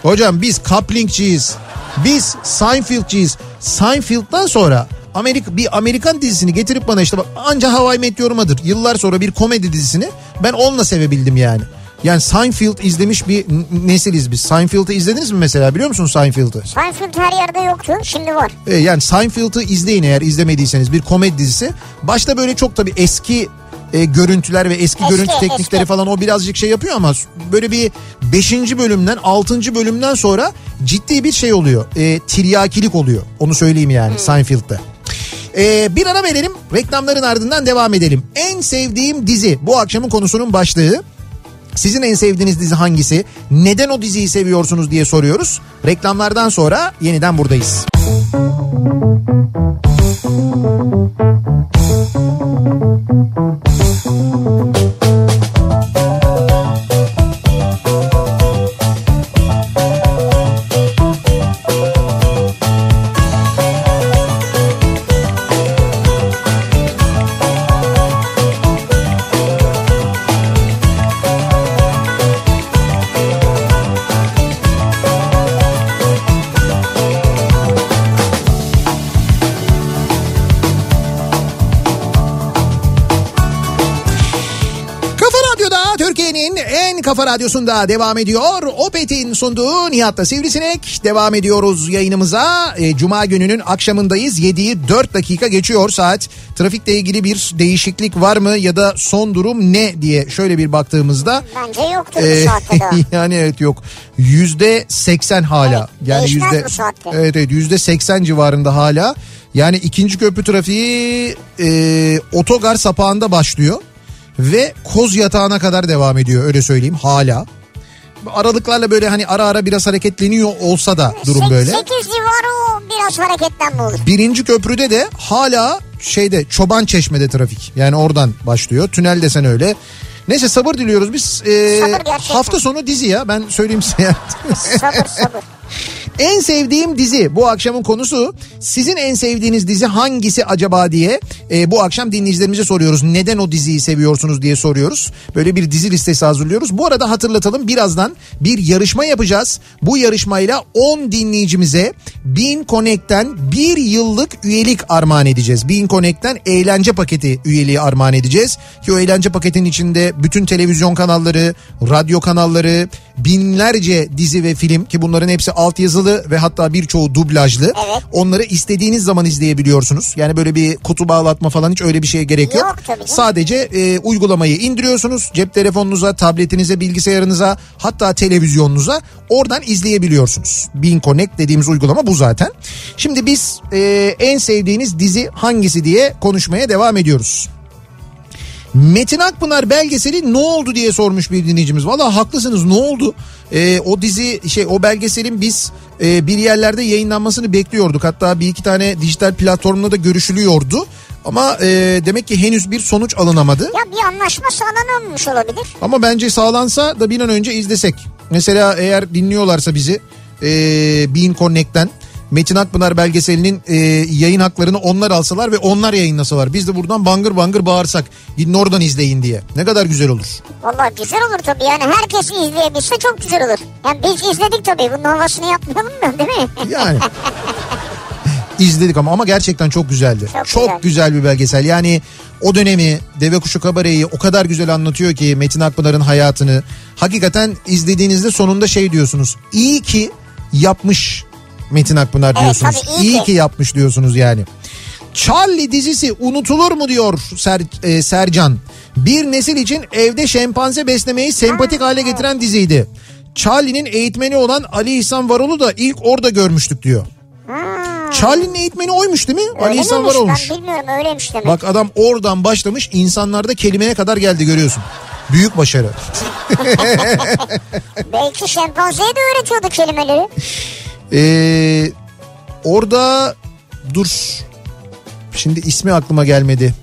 Hocam biz Kaplinkçiyiz. Biz Seinfeldçiyiz. Seinfeld'dan sonra... Amerika, bir Amerikan dizisini getirip bana işte bak anca Hawaii Meteorma'dır. Yıllar sonra bir komedi dizisini ben onunla sevebildim yani. Yani Seinfeld izlemiş bir nesiliz biz. Seinfeld'ı izlediniz mi mesela, biliyor musunuz Seinfeld'ı? Seinfeld her yerde yoktu, şimdi var. Ee, yani Seinfeld'ı izleyin eğer izlemediyseniz, bir komedi dizisi. Başta böyle çok tabii eski e, görüntüler ve eski, eski görüntü teknikleri eski. falan, o birazcık şey yapıyor ama böyle bir beşinci bölümden altıncı bölümden sonra ciddi bir şey oluyor. E, tiryakilik oluyor, onu söyleyeyim yani hmm. Seinfeld'da. Ee, bir ara verelim, reklamların ardından devam edelim. En sevdiğim dizi bu akşamın konusunun başlığı. Sizin en sevdiğiniz dizi hangisi? Neden o diziyi seviyorsunuz diye soruyoruz. Reklamlardan sonra yeniden buradayız. En Kafa Radyosu'nda devam ediyor. Opet'in sunduğu Nihat'la Sivrisinek. Devam ediyoruz yayınımıza. E, Cuma gününün akşamındayız. yediyi dört dakika geçiyor saat. Trafikle ilgili bir değişiklik var mı ya da son durum ne diye şöyle bir baktığımızda. Bence yoktur e, bu saatte de. Yani evet yok. yüzde seksen hala. Evet, yani yüzde, bu saatte. Evet evet yüzde seksen civarında hala. Yani ikinci köprü trafiği e, otogar sapağında başlıyor. Ve Kozyatağı'na kadar devam ediyor, öyle söyleyeyim hala. Aralıklarla böyle hani ara ara biraz hareketleniyor olsa da durum sekiz, böyle. sekiz civarı biraz hareketlenme olur. Birinci köprüde de hala şeyde Çoban Çeşme'de trafik. Yani oradan başlıyor. Tünel desen öyle. Neyse sabır diliyoruz biz. E, sabır hafta sonu dizi ya, ben söyleyeyim size. Sabır sabır. En sevdiğim dizi bu akşamın konusu. Sizin en sevdiğiniz dizi hangisi acaba diye e, bu akşam dinleyicilerimize soruyoruz. Neden o diziyi seviyorsunuz diye soruyoruz. Böyle bir dizi listesi hazırlıyoruz. Bu arada hatırlatalım, birazdan bir yarışma yapacağız. Bu yarışmayla on dinleyicimize Bean Connect'ten bir yıllık üyelik armağan edeceğiz. Bean Connect'ten eğlence paketi üyeliği armağan edeceğiz. Ki o eğlence paketinin içinde bütün televizyon kanalları, radyo kanalları, binlerce dizi ve film ki bunların hepsi altyazılı ve hatta birçoğu dublajlı. Evet. Onları istediğiniz zaman izleyebiliyorsunuz. Yani böyle bir kutu bağlatma falan hiç öyle bir şeye gerek yok. yok. Sadece e, uygulamayı indiriyorsunuz. Cep telefonunuza, tabletinize, bilgisayarınıza, hatta televizyonunuza, oradan izleyebiliyorsunuz. Bean Connect dediğimiz uygulama bu zaten. Şimdi biz e, en sevdiğiniz dizi hangisi diye konuşmaya devam ediyoruz. Metin Akpınar belgeseli ne oldu diye sormuş bir dinleyicimiz. Vallahi haklısınız, ne oldu? Ee, o dizi şey o belgeselin biz e, bir yerlerde yayınlanmasını bekliyorduk. Hatta bir iki tane dijital platformda da görüşülüyordu. Ama e, demek ki henüz bir sonuç alınamadı. Ya bir anlaşma sağlanamamış olabilir. Ama bence sağlansa da bir an önce izlesek. Mesela eğer dinliyorlarsa bizi e, Bean Connect'ten. Metin Akpınar belgeselinin e, yayın haklarını onlar alsalar ve onlar yayınlasalar. Biz de buradan bangır bangır bağırsak, gidin oradan izleyin diye. Ne kadar güzel olur. Vallahi güzel olur tabii, yani herkes izleyebilse çok güzel olur. Yani biz izledik tabii, bunun havasını yapmayalım da, değil mi? Yani izledik ama ama gerçekten çok güzeldi. Çok, çok güzel. güzel bir belgesel. Yani o dönemi, Deve Kuşu Kabare'yi o kadar güzel anlatıyor ki Metin Akpınar'ın hayatını. Hakikaten izlediğinizde sonunda şey diyorsunuz. İyi ki yapmış Metin Akpınar diyorsunuz. Evet, tabii, iyi, iyi ki. ki yapmış diyorsunuz yani. Charlie dizisi unutulur mu diyor Ser, e, Sercan. Bir nesil için evde şempanze beslemeyi sempatik hale getiren diziydi. Charlie'nin eğitmeni olan Ali İhsan Varol'u da ilk orada görmüştük diyor. Charlie'nin eğitmeni oymuş değil mi? Öyle Ali İhsan Varol'muş. Ben bilmiyorum, öyleymiş demek. Bak adam oradan başlamış, insanlarda kelimeye kadar geldi, görüyorsun. Büyük başarı. Belki şempanzeye de öğretiyordu kelimeleri. Ee, orada dur şimdi ismi aklıma gelmedi,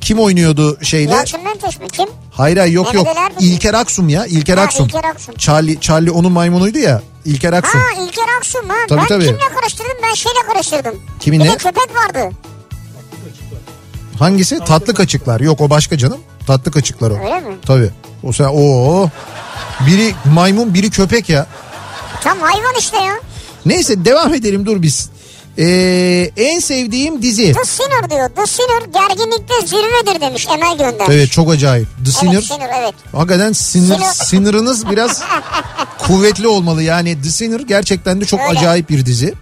kim oynuyordu şeyle? Yalçın Menteş mi, kim? Hayır hayır yok Mehmet yok İlker Aksum ya İlker ha, Aksum, İlker Aksum. Charlie, Charlie onun maymunuydu ya, İlker Aksum. Ha İlker Aksum ha tabii, ben tabii. Kimle karıştırdım, ben şeyle karıştırdım. Kimin ne? Bir de köpek vardı. Hangisi? Tatlı, Tatlı Kaçıklar. Yok o başka canım, Tatlı Kaçıklar o. Öyle mi? Tabii o sen ooo biri maymun biri köpek ya. Tam hayvan işte ya. Neyse devam edelim dur biz. Ee, en sevdiğim dizi. The Sinner diyor. The Sinner gerginlikte zirvedir demiş. Emel göndermiş. Evet çok acayip. The Sinner. Evet Sinner evet. Hakikaten Sinner, Sinner'ınız biraz kuvvetli olmalı. Yani The Sinner gerçekten de çok öyle. Acayip bir dizi.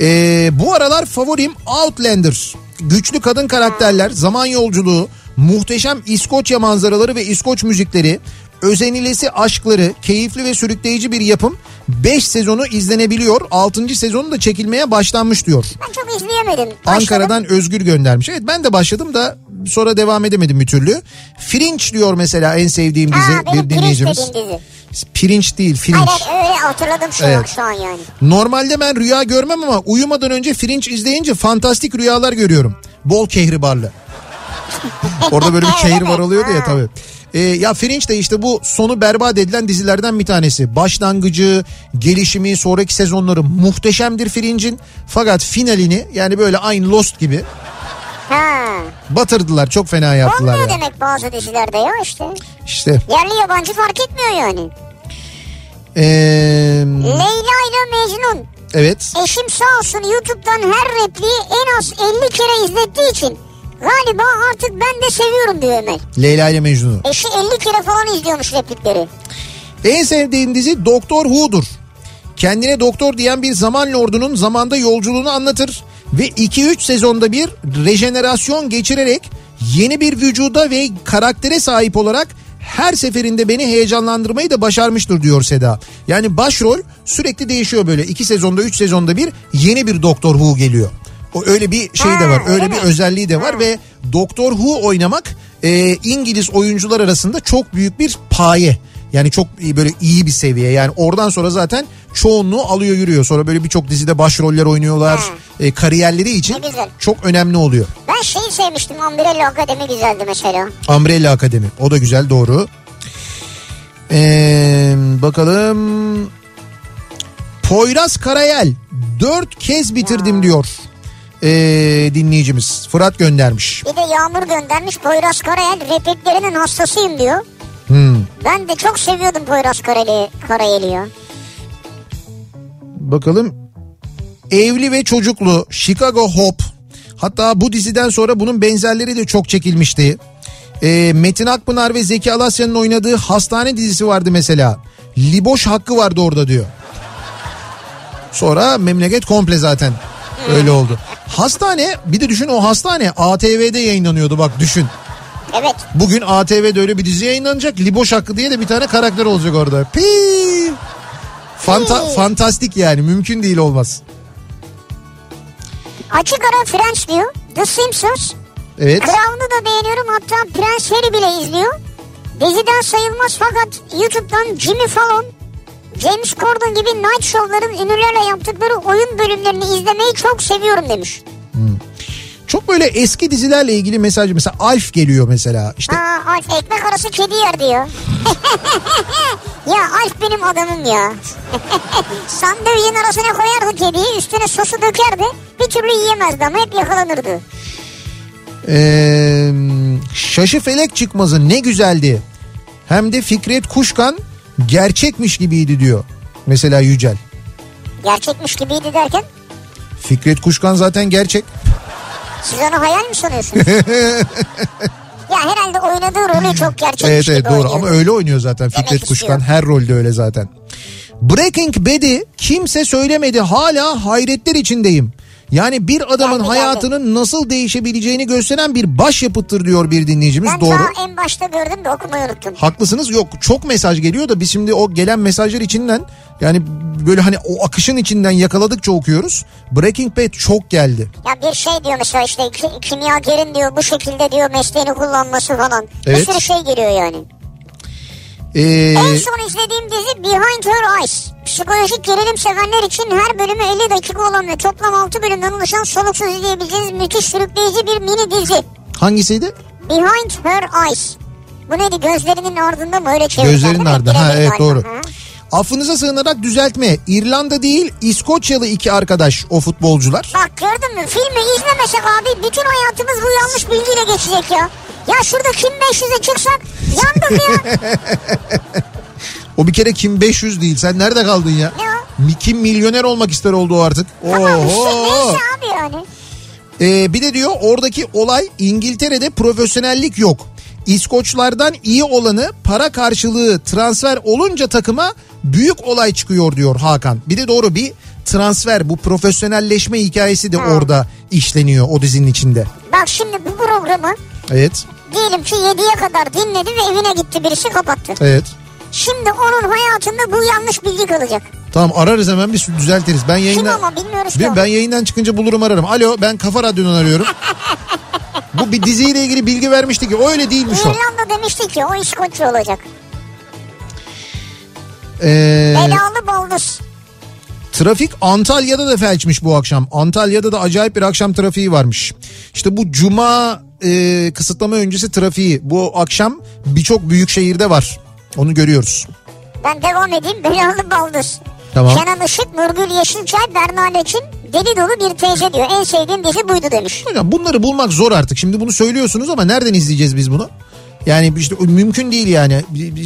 Ee, bu aralar favorim Outlander. Güçlü kadın karakterler, zaman yolculuğu, muhteşem İskoçya manzaraları ve İskoç müzikleri, özenilesi aşkları, keyifli ve sürükleyici bir yapım. beş sezonu izlenebiliyor. altıncı sezonu da çekilmeye başlanmış diyor. Ben çok izleyemedim. Başladım. Ankara'dan Özgür göndermiş. Evet ben de başladım da sonra devam edemedim bir türlü. Fringe diyor mesela en sevdiğim dizi. Aa, bir dinleyicimiz. Dizi. Pirinç değil, Fringe. Hayır öyle hatırladım şu, evet. an, şu an yani. Normalde ben rüya görmem ama uyumadan önce Fringe izleyince fantastik rüyalar görüyorum. Bol kehribarlı. Orada böyle bir kehribar oluyordu ya tabii. E, ya Fringe de işte bu sonu berbat edilen dizilerden bir tanesi. Başlangıcı, gelişimi, sonraki sezonları muhteşemdir Fringe'in. Fakat finalini yani böyle aynı Lost gibi ha. batırdılar. Çok fena yaptılar. Olmuyor yani. Demek bazı dizilerde ya işte. İşte. Yerli yabancı fark etmiyor yani. Ee... Leyla ile Mecnun. Evet. Eşim sağ olsun YouTube'dan her repliği en az elli kere izlettiği için Galiba artık ben de seviyorum diyor Emel. Leyla ile Mecnun'u. Eşi elli kere falan izliyormuş replikleri. En sevdiğim dizi Doktor Who'dur. Kendine doktor diyen bir zaman lordunun zamanda yolculuğunu anlatır ve iki üç sezonda bir rejenerasyon geçirerek yeni bir vücuda ve karaktere sahip olarak her seferinde beni heyecanlandırmayı da başarmıştır diyor Seda. Yani başrol sürekli değişiyor böyle. iki sezonda, üç sezonda bir yeni bir Doktor Who geliyor. O öyle bir şey de var. Öyle bir özelliği de var ve Doktor Who oynamak e, İngiliz oyuncular arasında çok büyük bir paye. Yani çok böyle iyi bir seviye. Yani oradan sonra zaten çoğunluğu alıyor yürüyor. Sonra böyle birçok dizide başroller oynuyorlar. E, kariyerleri için çok önemli oluyor. Ben şeyi sevmiştim. Umbrella Akademi güzeldi mesela. Umbrella Akademi. O da güzel, doğru. Ee, bakalım. Poyraz Karayel. Dört kez bitirdim ya. Diyor. Ee, dinleyicimiz. Fırat göndermiş. Bir de Yağmur göndermiş. Poyraz Karayel repliklerinin hastasıyım diyor. Hmm. Ben de çok seviyordum Poyraz Karayel'i ya. Bakalım. Evli ve Çocuklu, Chicago Hope. Hatta bu diziden sonra bunun benzerleri de çok çekilmişti. E, Metin Akpınar ve Zeki Alasya'nın oynadığı hastane dizisi vardı mesela. Liboş Hakkı vardı orada diyor. Sonra memleket komple zaten öyle oldu. Hastane, bir de düşün o hastane A T V'de yayınlanıyordu, bak düşün. Evet. Bugün A T V'de öyle bir dizi yayınlanacak. Liboş Hakkı diye de bir tane karakter olacak orada. Pi. Fanta fantastik yani, mümkün değil, olmaz. Açık ara French diyor. The Simpsons. Evet. Crown'u da beğeniyorum, hatta Prens Harry bile izliyor. Diziden sayılmaz fakat YouTube'dan Jimmy Fallon, James Corden gibi night show'ların ünlülerle yaptıkları oyun bölümlerini izlemeyi çok seviyorum demiş. Hmm. Çok böyle eski dizilerle ilgili mesaj, mesela Alf geliyor mesela. İşte... Aa, Alf ekmek arası kedi yer diyor. Ya Alf benim adamım ya. Sandalyenin arasına koyardı kediyi, üstüne sosu dökerdi. Bir türlü yiyemezdi ama hep yakalanırdı. Ee, Şaşı Felek Çıkmaz'ı ne güzeldi. Hem de Fikret Kuşkan gerçekmiş gibiydi diyor. Mesela Yücel. Gerçekmiş gibiydi derken? Fikret Kuşkan zaten gerçek. Siz onu hayal mi sanıyorsunuz? Ya herhalde oynadığı rolü çok gerçekçi. Evet evet, doğru oynuyordu. Ama öyle oynuyor zaten Fikret Demek Kuşkan istiyor. Her rolde öyle zaten. Breaking Bad'i kimse söylemedi, hala hayretler içindeyim. Yani bir adamın yani, hayatının yani. nasıl değişebileceğini gösteren bir başyapıttır diyor bir dinleyicimiz. Ben doğru. Ben en başta gördüm de okumayı unuttum. Haklısınız, yok çok mesaj geliyor da biz şimdi o gelen mesajlar içinden yani böyle hani o akışın içinden yakaladıkça okuyoruz. Breaking Bad çok geldi. Ya bir şey diyor mesela işte kimyagerin diyor bu şekilde diyor mesleğini kullanması falan. Evet. Bir sürü şey geliyor yani. Ee... En son izlediğim dizi Behind Her Eyes. Psikolojik gerilim sevenler için her bölümü elli dakika olan ve toplam altı bölümden oluşan soluksuz izleyebileceğiniz müthiş sürükleyici bir mini dizi. Hangisiydi? Behind Her Eyes. Bu neydi, gözlerinin ardında mı öyle çevirdiler? Gözlerinin ardında, ha evet doğru. Ha. Affınıza sığınarak düzeltme. İrlanda değil, İskoçyalı iki arkadaş o futbolcular. Bak gördün mü, filmi izlemesek abi bütün hayatımız bu yanlış bilgiyle geçecek ya. Ya şurada Kim beş yüze çıksak yandık ya. O bir kere Kim beş yüz değil. Sen nerede kaldın ya? Ne? Kim Milyoner Olmak ister oldu o artık. Tamam işte neyse abi yani. Ee, bir de diyor oradaki olay İngiltere'de profesyonellik yok. İskoçlardan iyi olanı para karşılığı transfer olunca takıma büyük olay çıkıyor diyor Hakan. Bir de doğru bir transfer, bu profesyonelleşme hikayesi de ha. orada işleniyor o dizinin içinde. Bak şimdi bu programı evet. diyelim ki yediye kadar dinledi ve evine gitti, birisi kapattı. Evet. Şimdi onun hayatında bu yanlış bilgi kalacak. Tamam, ararız hemen bir düzeltiriz. Ben yayından, ama bilmiyoruz ben, ben yayından çıkınca bulurum, ararım. Alo, ben Kafa Radyo'dan arıyorum. Bu bir diziyle ilgili bilgi vermişti ki öyle değilmiş İrlanda o. İrlanda demişti ki o iş kontrol olacak. Ee, Belalı Baldız. Trafik Antalya'da da felçmiş bu akşam. Antalya'da da acayip bir akşam trafiği varmış. İşte bu cuma e, kısıtlama öncesi trafiği bu akşam birçok büyük şehirde var. Onu görüyoruz. Ben devam edeyim. Belalı Baldız. Tamam. Kenan Işık, Nurgül Yeşilçay, Berna Leçin, deli dolu bir teyze diyor. En sevdiğim dizi buydu demiş. Hocam bunları bulmak zor artık. Şimdi bunu söylüyorsunuz ama nereden izleyeceğiz biz bunu? Yani işte mümkün değil yani.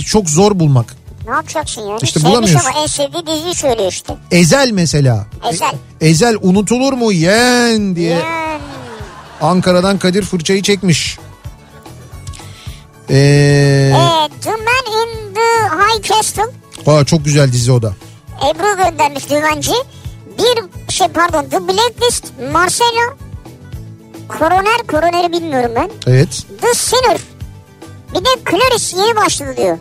Çok zor bulmak. Ne yapacaksın yani? İşte bulamıyorsun. En sevdiği diziyi söylüyor işte. Ezel mesela. Ezel. E- Ezel unutulur mu? Yen diye. Yen. Ankara'dan Kadir fırçayı çekmiş. Eee The Man in the High Castle. Aa, çok güzel dizi o da. Ebru göndermiş Düvenci. Bir şey pardon The Blacklist, Marcelo, Koroner, Koroner'i bilmiyorum ben. Evet. The Sinner. Bir de Clarice yeni başladı diyor.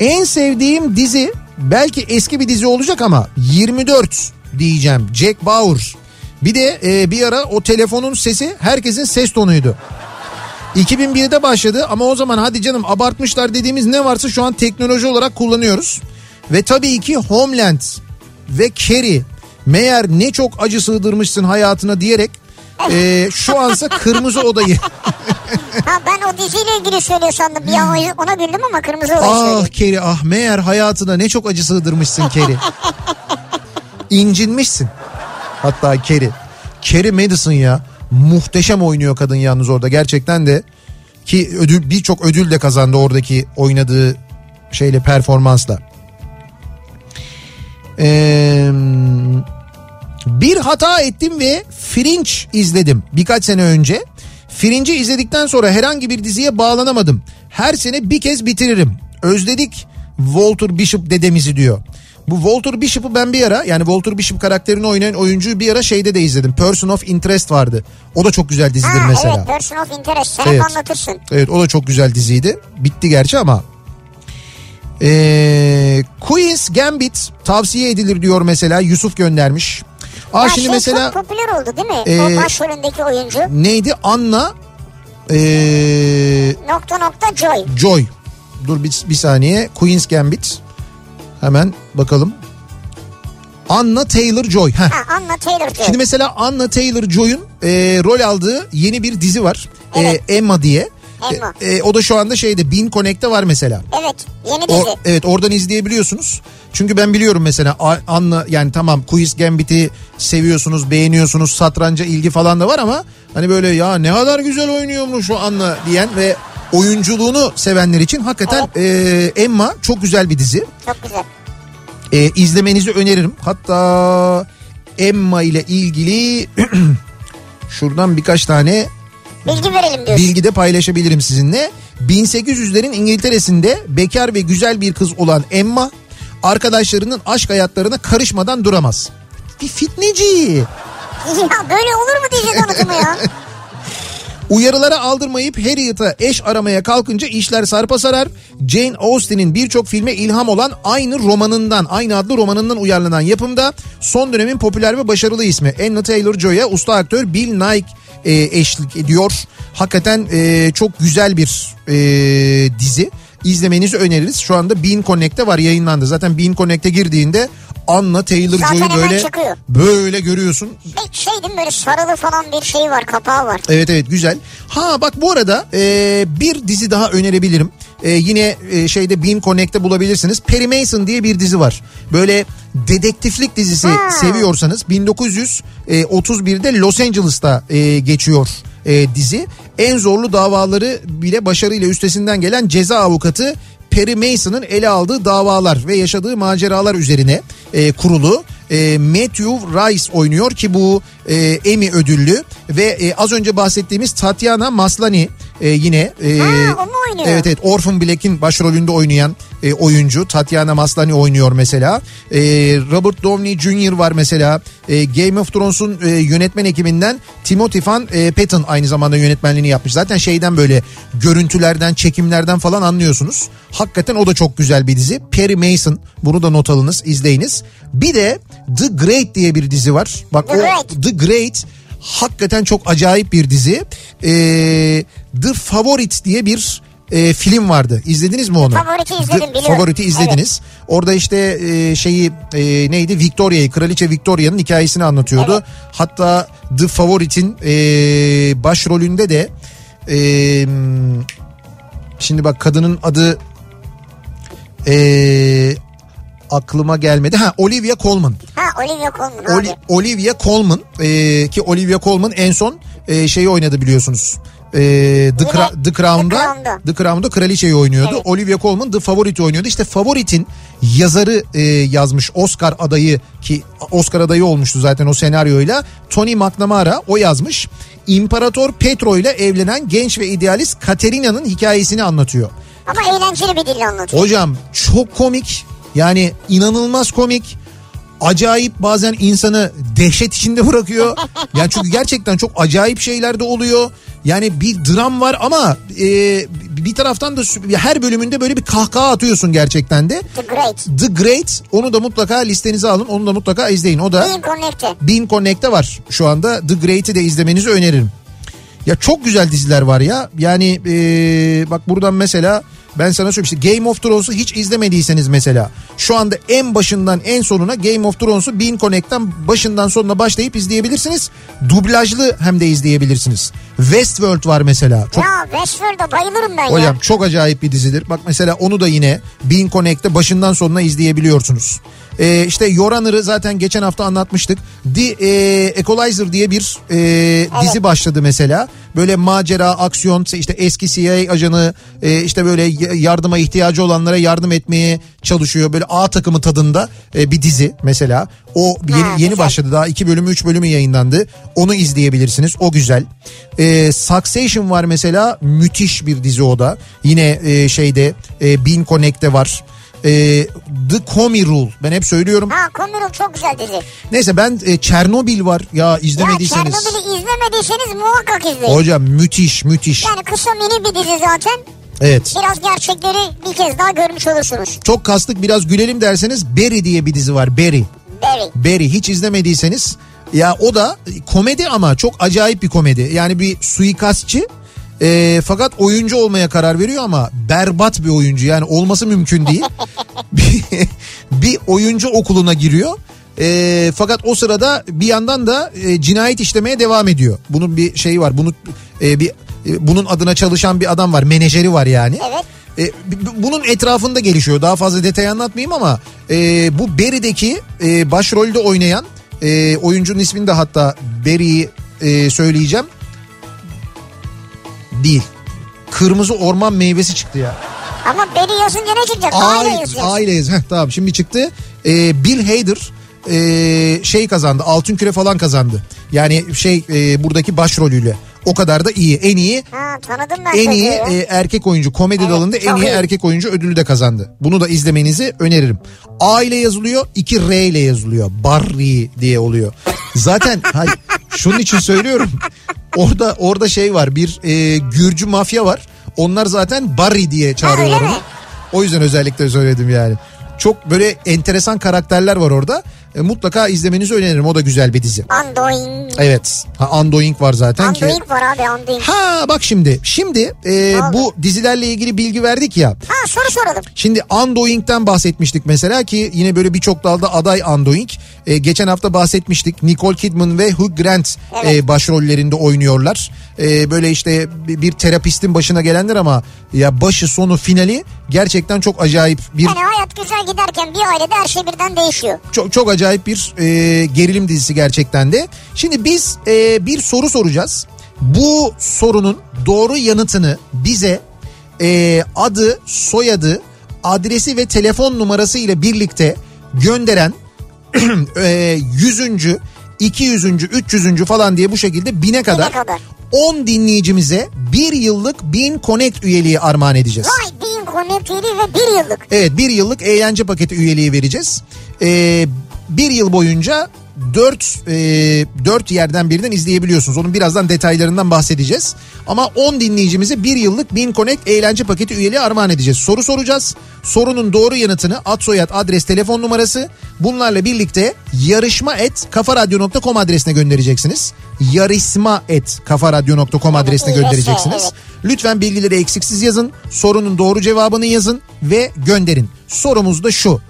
En sevdiğim dizi, belki eski bir dizi olacak ama yirmi dört diyeceğim. Jack Bauer. Bir de e, bir ara o telefonun sesi herkesin ses tonuydu. iki bin birde başladı ama o zaman hadi canım abartmışlar dediğimiz ne varsa şu an teknoloji olarak kullanıyoruz. Ve tabii ki Homeland ve Carrie, meğer ne çok acı sığdırmışsın hayatına diyerek e, şu ansa Kırmızı Oda'yı. Ha, ben o diziyle ilgili söylüyor sandım. Ya ona güldüm ama Kırmızı Oda'yı söylüyor. Ah Carrie, ah meğer hayatına ne çok acı sığdırmışsın Carrie. İncinmişsin. Hatta Carrie. Carrie Mathison ya. Muhteşem oynuyor kadın yalnız orada. Gerçekten de ki ödül, birçok ödül de kazandı oradaki oynadığı şeyle, performansla. Ee, bir hata ettim ve Fringe izledim birkaç sene önce. Fringe'i izledikten sonra herhangi bir diziye bağlanamadım. Her sene bir kez bitiririm. Özledik Walter Bishop dedemizi diyor. Bu Walter Bishop'u ben bir ara, yani Walter Bishop karakterini oynayan oyuncuyu bir ara şeyde de izledim. Person of Interest vardı. O da çok güzel dizidir ha, mesela. Evet, Person of Interest. Sen evet. Anlatırsın. Evet, o da çok güzel diziydi. Bitti gerçi ama. Ee, Queen's Gambit tavsiye edilir diyor mesela. Yusuf göndermiş. Aa, şimdi şey mesela, çok popüler oldu değil mi? E, o başrolündeki oyuncu. Neydi? Anna. E, nokta nokta Joy. Joy. Dur bir, bir saniye. Queen's Gambit. Hemen bakalım. Anna Taylor-Joy. Ha, Anna Taylor-Joy. Şimdi mesela Anna Taylor-Joy'un e, rol aldığı yeni bir dizi var. Evet. E, Emma diye. Emma. E, e, o da şu anda şeyde, Bean Connect'te var mesela. Evet, yeni dizi. O, evet, oradan izleyebiliyorsunuz. Çünkü ben biliyorum mesela Anna, yani tamam Queen's Gambit'i seviyorsunuz, beğeniyorsunuz, satranca ilgi falan da var ama hani böyle ya ne kadar güzel oynuyormuş o Anna diyen ve oyunculuğunu sevenler için hakikaten evet. e, Emma çok güzel bir dizi. Çok güzel. E, izlemenizi öneririm. Hatta Emma ile ilgili şuradan birkaç tane bilgi verelim diyorsun. Bilgi de paylaşabilirim sizinle. bin sekiz yüzlerin İngiltere'sinde bekar ve güzel bir kız olan Emma, arkadaşlarının aşk hayatlarına karışmadan duramaz. Bir fitneci. Ya böyle olur mu diyeceğiz anasını ya. Uyarılara aldırmayıp Harriet'a eş aramaya kalkınca işler sarpa sarar. Jane Austen'in birçok filme ilham olan aynı romanından, aynı adlı romanından uyarlanan yapımda son dönemin popüler ve başarılı ismi Anna Taylor-Joy'a usta aktör Bill Nighy e, eşlik ediyor. Hakikaten e, çok güzel bir e, dizi. İzlemenizi öneririz. Şu anda Bean Connect'te var, yayınlandı. Zaten Bean Connect'e girdiğinde Anna Taylor-Joy'u böyle çıkıyor. Böyle görüyorsun. Bir şey değil mi, böyle sarılı falan bir şey var, kapağı var. Evet evet, güzel. Ha bak, bu arada e, bir dizi daha önerebilirim. E, yine e, şeyde Bean Connect'te bulabilirsiniz. Perry Mason diye bir dizi var. Böyle dedektiflik dizisi ha. seviyorsanız bin dokuz yüz otuz birde Los Angeles'ta e, geçiyor e, dizi. En zorlu davaları bile başarıyla üstesinden gelen ceza avukatı Perry Mason'ın ele aldığı davalar ve yaşadığı maceralar üzerine e, kurulu. E, Matthew Rice oynuyor ki bu e, Emmy ödüllü ve e, az önce bahsettiğimiz Tatiana Maslany e, yine e, ha, evet evet Orphan Black'in başrolünde oynayan e, oyuncu Tatiana Maslany oynuyor mesela. E, Robert Downey Junior var mesela. E, Game of Thrones'un e, yönetmen ekibinden Timothy Van e, Patten aynı zamanda yönetmenliğini yapmış. Zaten şeyden, böyle görüntülerden, çekimlerden falan anlıyorsunuz. Hakikaten o da çok güzel bir dizi. Perry Mason, bunu da not alınız, izleyiniz. Bir de The Great diye bir dizi var. Bak The, o, Great. The Great hakikaten çok acayip bir dizi. Ee, The Favorite diye bir e, film vardı. İzlediniz mi onu? Favorite'i izledim, biliyorum. Favorite'i izlediniz. Evet. Orada işte e, şeyi e, neydi? Victoria'yı, Kraliçe Victoria'nın hikayesini anlatıyordu. Evet. Hatta The Favorite'in e, başrolünde de e, şimdi bak kadının adı eee aklıma gelmedi. Ha Olivia Colman. Ha Olivia Colman. Oli, Olivia Colman e, ki Olivia Colman en son e, şeyi oynadı biliyorsunuz. e, The, Cra- The Crown'da, The Crown'da. The Crown'da kraliçeyi oynuyordu. Evet. Olivia Colman The Favourite oynuyordu. İşte Favourite'in yazarı e, yazmış, Oscar adayı ki Oscar adayı olmuştu zaten o senaryoyla. Tony McNamara o yazmış. İmparator Petro ile evlenen genç ve idealist Katerina'nın hikayesini anlatıyor. Ama eğlenceli bir dille anlatıyor. Hocam çok komik, yani inanılmaz komik. Acayip, bazen insanı dehşet içinde bırakıyor. Yani çünkü gerçekten çok acayip şeyler de oluyor. Yani bir dram var ama e, bir taraftan da her bölümünde böyle bir kahkaha atıyorsun gerçekten de. The Great. The Great. Onu da mutlaka listenize alın. Onu da mutlaka izleyin. O da Bean Connect'te. Bean Connect'te var şu anda. The Great'i de izlemenizi öneririm. Ya çok güzel diziler var ya. Yani e, bak buradan mesela... Ben sana söyleyeyim işte Game of Thrones'u hiç izlemediyseniz mesela şu anda en başından en sonuna Game of Thrones'u Bean Connect'ten başından sonuna başlayıp izleyebilirsiniz. Dublajlı hem de izleyebilirsiniz. Westworld var mesela. Çok... Ya Westworld'a bayılırım ben. Hocam ya, çok acayip bir dizidir. Bak mesela onu da yine Bean Connect'te başından sonuna izleyebiliyorsunuz. Ee, işte Your Honor'ı zaten geçen hafta anlatmıştık. The e, Equalizer diye bir e, evet. dizi başladı mesela. Böyle macera, aksiyon, işte eski C I A ajanı e, işte böyle yardıma ihtiyacı olanlara yardım etmeye çalışıyor. Böyle A takımı tadında bir dizi mesela. O yeni, ha, yeni başladı. Daha iki bölümü, üç bölümü yayınlandı. Onu izleyebilirsiniz. O güzel. E, Succession var mesela. Müthiş bir dizi o da. Yine e, şeyde e, Bean Connect'te var. E, The Comey Rule. Ben hep söylüyorum. Ha, Comey Rule çok güzel dizi. Neyse ben e, Çernobil var. Ya izlemediyseniz. Ya Çernobil'i izlemediyseniz muhakkak izleyin. Hocam müthiş müthiş. Yani kısa mini bir dizi zaten. Evet. Biraz gerçekleri bir kez daha görmüş olursunuz. Çok kastık biraz gülelim derseniz Barry diye bir dizi var. Barry. Barry. Barry hiç izlemediyseniz ya, o da komedi ama çok acayip bir komedi. Yani bir suikastçı e, fakat oyuncu olmaya karar veriyor ama berbat bir oyuncu, yani olması mümkün değil. bir, bir oyuncu okuluna giriyor. E, fakat o sırada bir yandan da e, cinayet işlemeye devam ediyor. Bunun bir şeyi var. Bunu e, bir bunun adına çalışan bir adam var, menajeri var yani. Evet. E, bunun etrafında gelişiyor. Daha fazla detay anlatmayayım ama e, bu Barry'deki e, başrolde oynayan e, oyuncunun ismini de hatta Barry'i e, söyleyeceğim. Değil. Kırmızı orman meyvesi çıktı ya. Ama Barry yazınca ne çıkacak? Aile yazıyor. Aile yazıyor. Tamam şimdi çıktı. E, Bill Hader e, şey kazandı. Altın küre falan kazandı. Yani şey e, buradaki başrolüyle. O kadar da iyi. En iyi ha, en iyi e, erkek oyuncu komedi evet, dalında en iyi, iyi erkek oyuncu ödülü de kazandı. Bunu da izlemenizi öneririm. A ile yazılıyor, iki R ile yazılıyor. Barry diye oluyor. Zaten hayır, şunun için söylüyorum. Orada orada şey var. Bir e, Gürcü mafya var. Onlar zaten Barry diye çağırıyorlar onu. O yüzden özellikle söyledim yani. Çok böyle enteresan karakterler var orada. E, mutlaka izlemenizi öneririm. O da güzel bir dizi. Undoing. Evet. Ha, Undoing var zaten Undoing ki. Undoing var abi. Undoing. Ha bak şimdi. Şimdi e, bu dizilerle ilgili bilgi verdik ya. Ha soru soralım. Şimdi Undoing'den bahsetmiştik mesela ki yine böyle birçok dalda aday Undoing. E, geçen hafta bahsetmiştik. Nicole Kidman ve Hugh Grant evet. e, başrollerinde oynuyorlar. E, böyle işte bir terapistin başına gelenler ama ya başı sonu finali gerçekten çok acayip bir. Yani hayat güzel giderken bir ailede her şey birden değişiyor. Çok çok acayip. Acayip bir e, gerilim dizisi gerçekten de. Şimdi biz e, bir soru soracağız. Bu sorunun doğru yanıtını bize e, adı, soyadı, adresi ve telefon numarası ile birlikte gönderen e, yüzüncü, iki yüzüncü, üç yüzüncü falan diye bu şekilde bine kadar on dinleyicimize bir yıllık Bean Connect üyeliği armağan edeceğiz. Vay Bean Connect üyeliği ve bir yıllık. Evet bir yıllık eğlence paketi üyeliği vereceğiz. Eee... Bir yıl boyunca dört, e, dört yerden birinden izleyebiliyorsunuz. Onun birazdan detaylarından bahsedeceğiz. Ama on dinleyicimize bir yıllık Bean Connect eğlence paketi üyeliği armağan edeceğiz. Soru soracağız. Sorunun doğru yanıtını ad, soyad, adres, telefon numarası bunlarla birlikte yarışma et kafaradyo nokta com adresine göndereceksiniz. yarışma et kafaradyo nokta com adresine göndereceksiniz. Lütfen bilgileri eksiksiz yazın. Sorunun doğru cevabını yazın ve gönderin. Sorumuz da şu.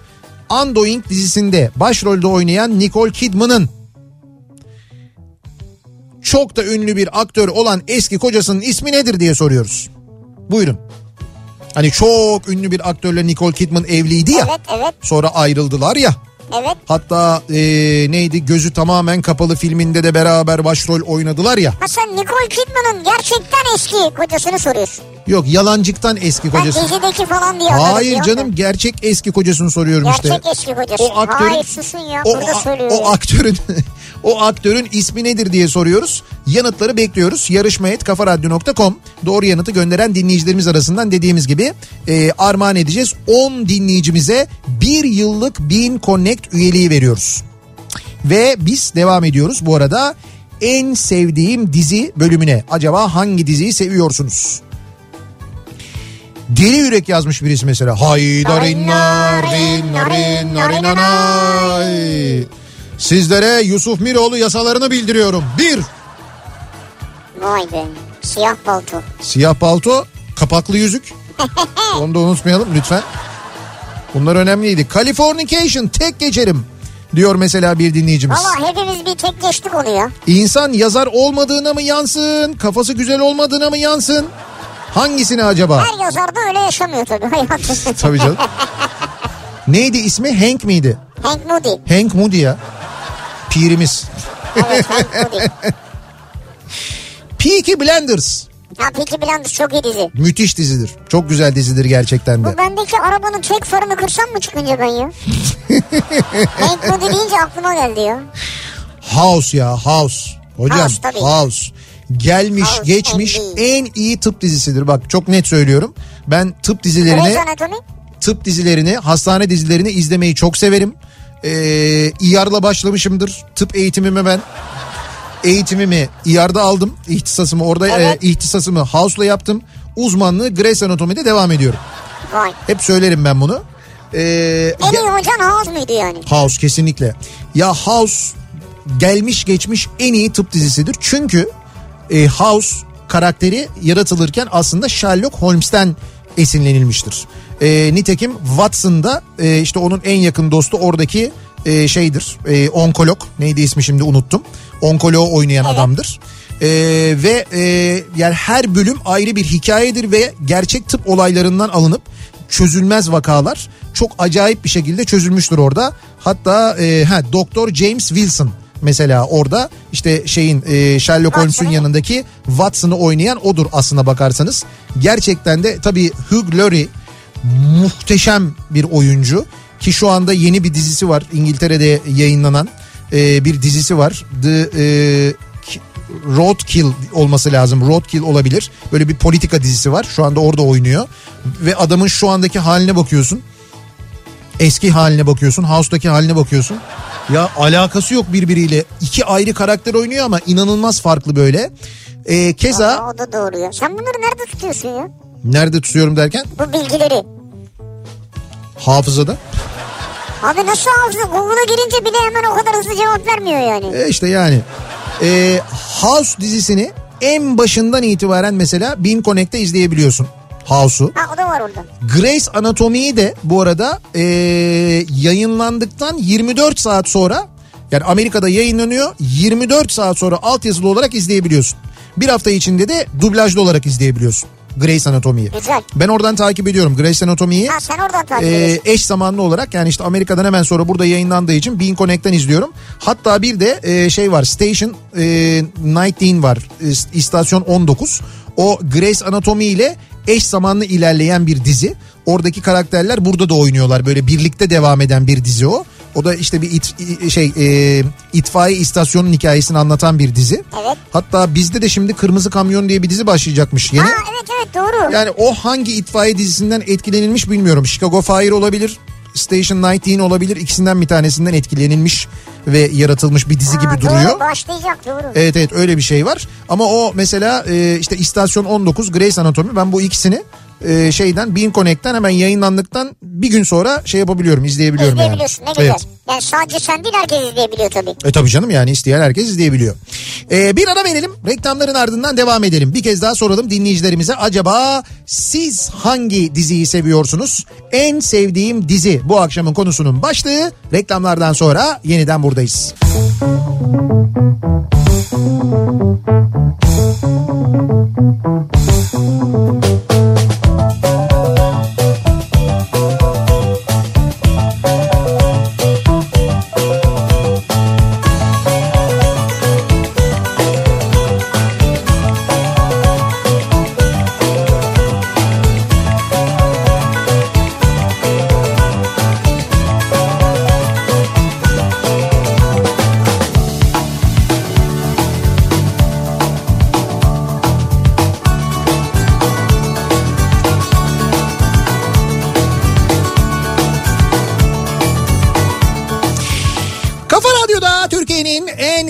Undoing dizisinde başrolde oynayan Nicole Kidman'ın çok da ünlü bir aktör olan eski kocasının ismi nedir diye soruyoruz. Buyurun. Hani çok ünlü bir aktörle Nicole Kidman evliydi ya. Evet, evet. Sonra ayrıldılar ya. Evet. Hatta e, neydi, Gözü Tamamen Kapalı filminde de beraber başrol oynadılar ya. Ha, sen Nicole Kidman'ın gerçekten eski kocasını soruyorsun. Yok, yalancıktan eski kocası. Dizideki falan diye. Hayır canım, gerçek eski kocasını soruyorum gerçek işte. Gerçek eski kocası. O aktörün, hayır susun ya, o, burada söylüyor. O aktörün o aktörün ismi nedir diye soruyoruz. Yanıtları bekliyoruz. yarışma et kafaradyo nokta com. Doğru yanıtı gönderen dinleyicilerimiz arasından dediğimiz gibi e, armağan edeceğiz. on dinleyicimize bir yıllık Bean Connect üyeliği veriyoruz. Ve biz devam ediyoruz bu arada. En sevdiğim dizi bölümüne. Acaba hangi diziyi seviyorsunuz? Deli Yürek yazmış birisi mesela. Hayda rinna rinna rinna rinna nay. Sizlere Yusuf Miroğlu yasalarını bildiriyorum. Bir. Vay be. Siyah palto. Siyah palto, kapaklı yüzük. Onu da unutmayalım lütfen. Bunlar önemliydi. Californication, tek geçerim diyor mesela bir dinleyicimiz. Valla hepimiz bir tek geçtik onu ya. İnsan yazar olmadığına mı yansın? Kafası güzel olmadığına mı yansın? Hangisini acaba? Her yazar da öyle yaşamıyor tabii hayatı. Tabii canım. Neydi ismi? Hank miydi? Hank Moody. Hank Moody ya. Pirimiz. Evet, Hank Moody. Peaky Blinders. Ya Peaky Blinders çok iyi dizi. Müthiş dizidir. Çok güzel dizidir gerçekten de. Bu bendeki arabanın tek farını kırsam mı çıkınca ben ya? Hank Moody deyince aklıma geldi ya. House ya, House. Hocam House. Tabii. House. Gelmiş House geçmiş en iyi. en iyi tıp dizisidir. Bak çok net söylüyorum. Ben tıp dizilerini tıp dizilerini, hastane dizilerini izlemeyi çok severim. Ee, İ R'la başlamışımdır. Tıp eğitimimi ben eğitimimi İ R'da aldım. İhtisasımı orada evet. e, ihtisasımı House'la yaptım. Uzmanlığı Grey's Anatomy'de devam ediyorum. Vay. Hep söylerim ben bunu. Ee, en iyi hocan House muydu yani? House kesinlikle. Ya House gelmiş geçmiş en iyi tıp dizisidir. Çünkü House karakteri yaratılırken aslında Sherlock Holmes'ten esinlenilmiştir. E, nitekim Watson'da e, işte onun en yakın dostu oradaki e, şeydir. E, onkolog, neydi ismi şimdi unuttum. Onkoloğu oynayan evet. adamdır. E, ve e, yani her bölüm ayrı bir hikayedir ve gerçek tıp olaylarından alınıp çözülmez vakalar çok acayip bir şekilde çözülmüştür orada. Hatta e, ha, Doktor James Wilson. Mesela orada işte şeyin e, Sherlock Holmes'un yanındaki Watson'ı oynayan odur aslına bakarsanız. Gerçekten de tabii Hugh Laurie muhteşem bir oyuncu ki şu anda yeni bir dizisi var. İngiltere'de yayınlanan e, bir dizisi var. The e, Roadkill olması lazım. Roadkill olabilir. Böyle bir politika dizisi var. Şu anda orada oynuyor. Ve adamın şu andaki haline bakıyorsun. Eski haline bakıyorsun. House'daki haline bakıyorsun. Ya alakası yok birbiriyle. İki ayrı karakter oynuyor ama inanılmaz farklı böyle. Ee, keza... Aa, o da doğru ya. Sen bunları nerede tutuyorsun ya? Nerede tutuyorum derken? Bu bilgileri. Hafızada. Abi nasıl hafıza? Google'a girince bile hemen o kadar hızlı cevap vermiyor yani. E işte yani. Ee, House dizisini en başından itibaren mesela Bean Connect'te izleyebiliyorsun. House'u. Ha, o da var orada. Grey's Anatomy'yi de bu arada e, yayınlandıktan yirmi dört saat sonra, yani Amerika'da yayınlanıyor, yirmi dört saat sonra altyazılı olarak izleyebiliyorsun. Bir hafta içinde de dublajlı olarak izleyebiliyorsun Grey's Anatomy'yi. Güzel. Ben oradan takip ediyorum Grey's Anatomy'yi. Ha, sen oradan takip ediyorsun. E, eş zamanlı olarak, yani işte Amerika'dan hemen sonra burada yayınlandığı için Bean Connect'ten izliyorum. Hatta bir de e, şey var, Station e, on dokuz var. E, istasyon on dokuz. O Grey's Anatomy ile eş zamanlı ilerleyen bir dizi. Oradaki karakterler burada da oynuyorlar. Böyle birlikte devam eden bir dizi o. O da işte bir it, şey e, itfaiye istasyonunun hikayesini anlatan bir dizi. Evet. Hatta bizde de şimdi Kırmızı Kamyon diye bir dizi başlayacakmış yeni. Aa, evet evet doğru. Yani o hangi itfaiye dizisinden etkilenilmiş bilmiyorum. Chicago Fire olabilir. Station on dokuz olabilir. İkisinden bir tanesinden etkilenilmiş ve yaratılmış bir dizi Aa, gibi doğru, duruyor. Başlayacak doğru. Evet evet öyle bir şey var. Ama o mesela e, işte istasyon on dokuz, Grey's Anatomy. Ben bu ikisini e, şeyden Bean Connect'ten hemen yayınlandıktan bir gün sonra şey yapabiliyorum, izleyebiliyorum. İzleyebiliyorsun yani. Ne güzel. Evet. Yani sadece sen değil, herkes izleyebiliyor tabii. E tabii canım, yani isteyen herkes izleyebiliyor. E, bir ara verelim, reklamların ardından devam edelim. Bir kez daha soralım dinleyicilerimize, acaba siz hangi diziyi seviyorsunuz? En sevdiğim dizi bu akşamın konusunun başlığı. Reklamlardan sonra yeniden buradayız.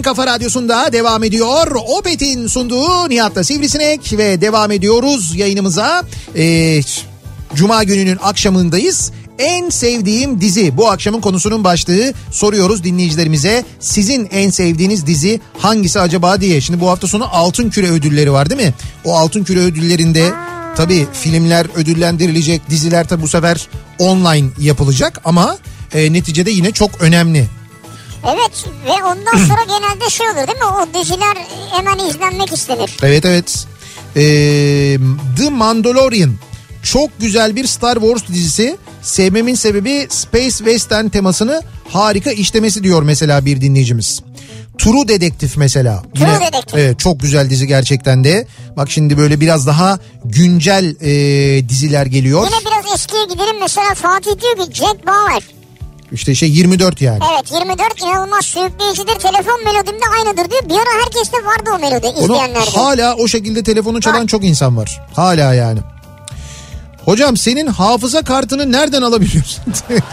Kafa Radyosu'nda devam ediyor. Opet'in sunduğu Nihat'la Sivrisinek ve devam ediyoruz yayınımıza. Ee, Cuma gününün akşamındayız. En sevdiğim dizi, bu akşamın konusunun başlığı. Soruyoruz dinleyicilerimize, sizin en sevdiğiniz dizi hangisi acaba diye. Şimdi bu hafta sonu Altın Küre ödülleri var değil mi? O Altın Küre ödüllerinde tabii filmler ödüllendirilecek, diziler tabii bu sefer online yapılacak ama e, neticede yine çok önemli. Evet ve ondan sonra genelde şey olur değil mi? O diziler hemen izlenmek istenir. Evet evet. Ee, The Mandalorian çok güzel bir Star Wars dizisi. Sevmemin sebebi Space Western temasını harika işlemesi diyor mesela bir dinleyicimiz. True Detective mesela. True Yine, Detective. Evet, çok güzel dizi gerçekten de. Bak şimdi böyle biraz daha güncel e, diziler geliyor. Yine biraz eskiye gidelim mesela. Fatih diyor ki Jack Bauer. İşte şey yirmi dört yani. Evet yirmi dört inanılmaz sürükleyicidir. Telefon melodimde aynıdır diyor. Bir ara herkeste vardı o melodi izleyenlerde. Onu hala o şekilde telefonu çalan ha. çok insan var. Hala yani. Hocam senin hafıza kartını nereden alabiliyorsun?